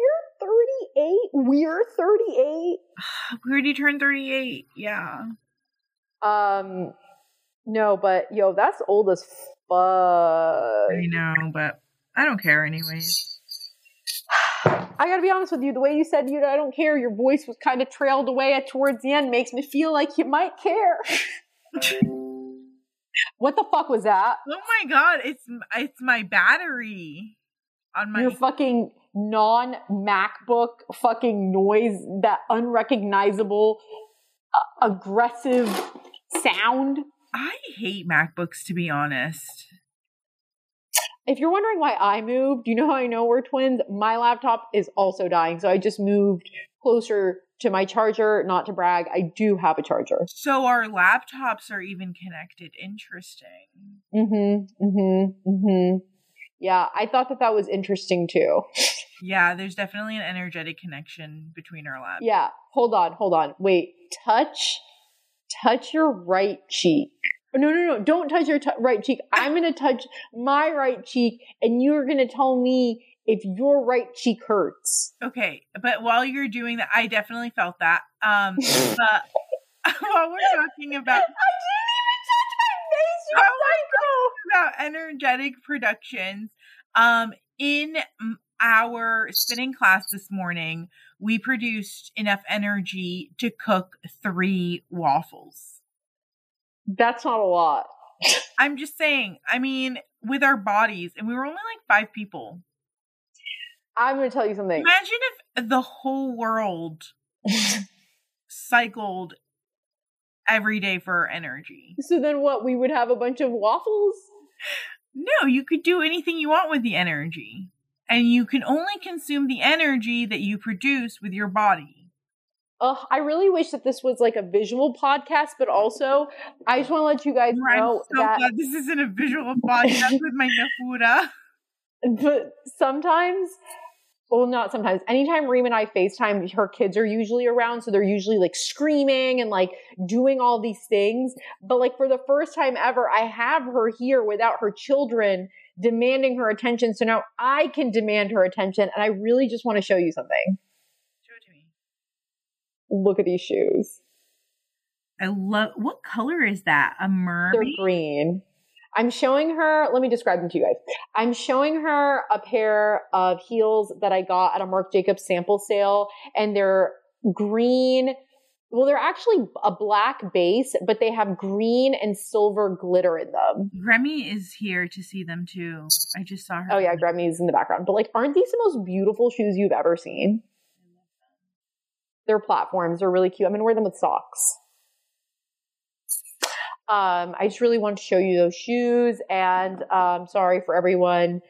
you're thirty-eight. We're thirty-eight. We already turned thirty-eight. Yeah. Um. No, but yo, that's old as fuck. I know, but I don't care anyways. I gotta be honest with you. The way you said you, I don't care, your voice was kind of trailed away at towards the end. Makes me feel like you might care. What the fuck was that? Oh my God, it's it's my battery on my. Your fucking non MacBook fucking noise, that unrecognizable, uh, aggressive sound. I hate MacBooks, to be honest. If you're wondering why I moved, you know how I know we're twins? My laptop is also dying, so I just moved closer to my charger. Not to brag, I do have a charger. So our laptops are even connected. Interesting. Mm-hmm, mm-hmm, mm-hmm. Yeah, I thought that that was interesting, too. Yeah, there's definitely an energetic connection between our laptops. Yeah, hold on, hold on. Wait, touch... Touch your right cheek. No, no, no. Don't touch your t- right cheek. I'm going to touch my right cheek, and you're going to tell me if your right cheek hurts. Okay. But while you're doing that, I definitely felt that. Um, but while we're talking about... I didn't even touch my face. You psycho. About energetic productions. Um, in our spinning class this morning, we produced enough energy to cook three waffles. That's not a lot. I'm just saying, I mean, with our bodies, and we were only like five people. I'm going to tell you something. Imagine if the whole world cycled every day for energy. So then what? We would have a bunch of waffles? No, you could do anything you want with the energy. And you can only consume the energy that you produce with your body. Uh, I really wish that this was like a visual podcast, but also I just want to let you guys oh, know so that glad this isn't a visual podcast with my Nafura. But sometimes, well, not sometimes, anytime Reem and I FaceTime, her kids are usually around. So they're usually like screaming and like doing all these things. But like for the first time ever, I have her here without her children demanding her attention. So now I can demand her attention. And I really just want to show you something. Look at these shoes. I love, what color is that? A mermaid? They're green. I'm showing her, let me describe them to you guys. I'm showing her a pair of heels that I got at a Marc Jacobs sample sale, and they're green. Well, they're actually a black base, but they have green and silver glitter in them. Remy is here to see them too. I just saw her. Oh yeah, Remy's in the background. But like, aren't these the most beautiful shoes you've ever seen? Their platforms are really cute. I'm gonna wear them with socks. Um, I just really want to show you those shoes, and um, sorry for everyone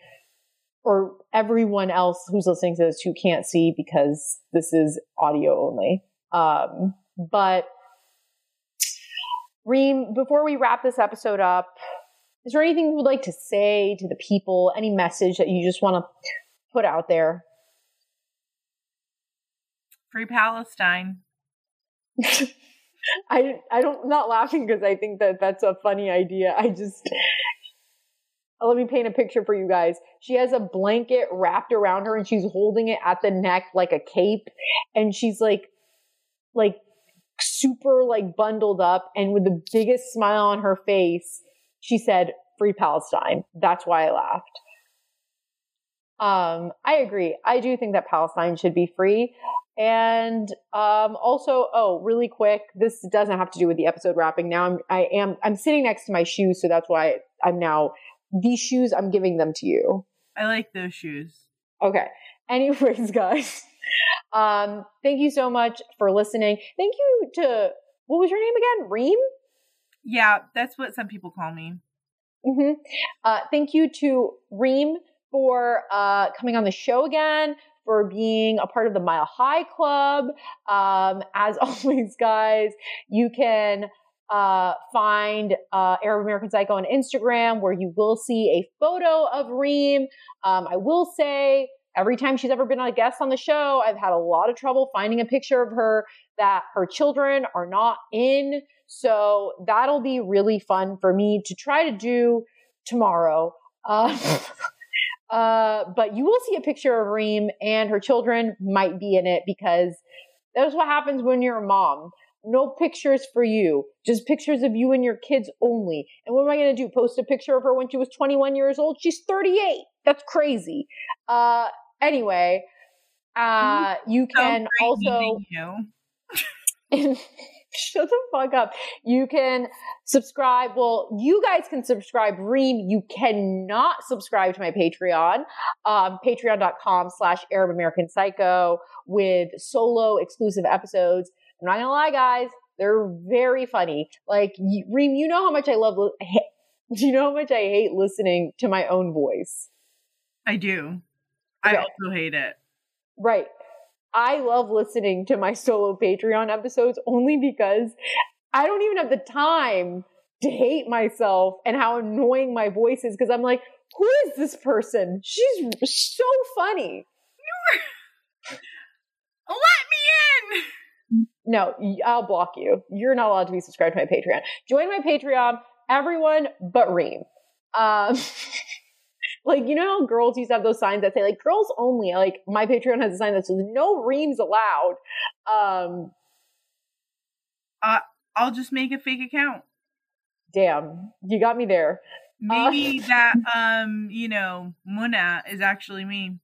or everyone else who's listening to this who can't see because this is audio only. Um, but Reem, before we wrap this episode up, is there anything you would like to say to the people? Any message that you just want to put out there? Free Palestine. I I don't not laughing because I think that that's a funny idea. I just let me paint a picture for you guys. She has a blanket wrapped around her and she's holding it at the neck like a cape, and she's like like super like bundled up, and with the biggest smile on her face, she said, "Free Palestine." That's why I laughed. Um, I agree. I do think that Palestine should be free. And um, also, oh, really quick, this doesn't have to do with the episode wrapping. Now I'm, I am, I'm sitting next to my shoes, so that's why I'm now these shoes. I'm giving them to you. I like those shoes. Okay. Anyways, guys, um, thank you so much for listening. Thank you to what was your name again, Reem? Yeah, that's what some people call me. Mm-hmm. Uh, thank you to Reem for uh, coming on the show again, for being a part of the Mile High Club. Um, as always, guys, you can uh, find uh, Arab American Psycho on Instagram, where you will see a photo of Reem. Um, I will say, every time she's ever been a guest on the show, I've had a lot of trouble finding a picture of her that her children are not in. So that'll be really fun for me to try to do tomorrow. Uh, Uh, but you will see a picture of Reem, and her children might be in it, because that's what happens when you're a mom. No pictures for you, just pictures of you and your kids only. And what am I going to do? Post a picture of her when she was twenty-one years old? She's thirty-eight. That's crazy. Uh, anyway, uh, you can oh, also, you. Shut the fuck up. You can subscribe. Well, you guys can subscribe. Reem, you cannot subscribe to my Patreon. Um, patreon.com slash Arab American Psycho with solo exclusive episodes. I'm not going to lie, guys. They're very funny. Like, Reem, you know how much I love, li- you know how much I hate listening to my own voice. I do. Okay. I also hate it. Right. I love listening to my solo Patreon episodes only because I don't even have the time to hate myself and how annoying my voice is, because I'm like, who is this person? She's so funny. Let me in! No, I'll block you. You're not allowed to be subscribed to my Patreon. Join my Patreon, everyone but Reem. Um... Like, you know how girls used to have those signs that say, like, girls only? Like, my Patreon has a sign that says, no Reems allowed. Um, uh, I'll just make a fake account. Damn. You got me there. Maybe uh, that, um, you know, Muna is actually me.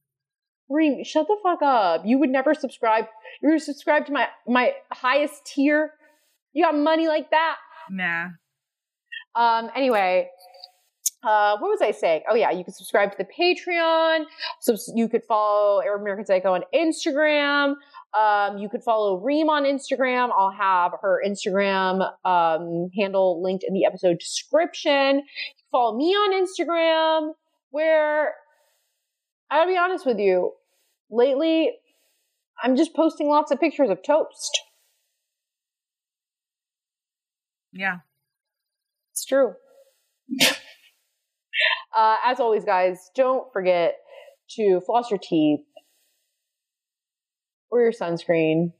Reem, shut the fuck up. You would never subscribe. You were subscribed to my, my highest tier. You got money like that? Nah. Um. Anyway... Uh, what was I saying? Oh yeah, you can subscribe to the Patreon. So you could follow Arab American Psycho on Instagram. Um, you could follow Reem on Instagram. I'll have her Instagram um, handle linked in the episode description. You can follow me on Instagram, where I'll be honest with you, lately I'm just posting lots of pictures of toast. Yeah. It's true. uh, as always, guys, don't forget to floss your teeth, or your sunscreen.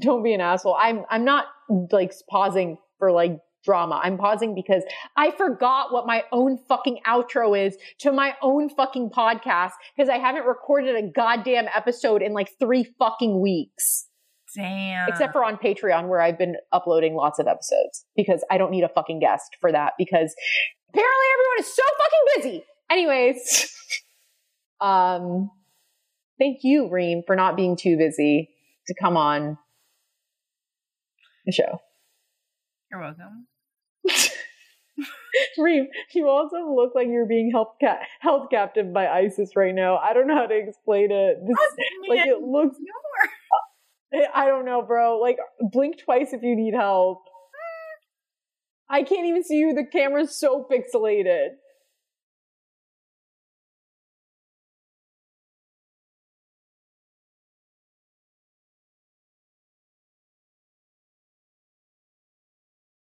Don't be an asshole. I'm I'm not like pausing for like drama. I'm pausing because I forgot what my own fucking outro is to my own fucking podcast because I haven't recorded a goddamn episode in like three fucking weeks. Damn. Except for on Patreon, where I've been uploading lots of episodes because I don't need a fucking guest for that because apparently everyone is so fucking busy. Anyways, um, thank you, Reem, for not being too busy to come on the show. You're welcome. Reem, you also look like you're being held, ca- held captive by ISIS right now. I don't know how to explain it. This, I mean, like it looks. No. I don't know, bro. Like, blink twice if you need help. I can't even see you. The camera's so pixelated.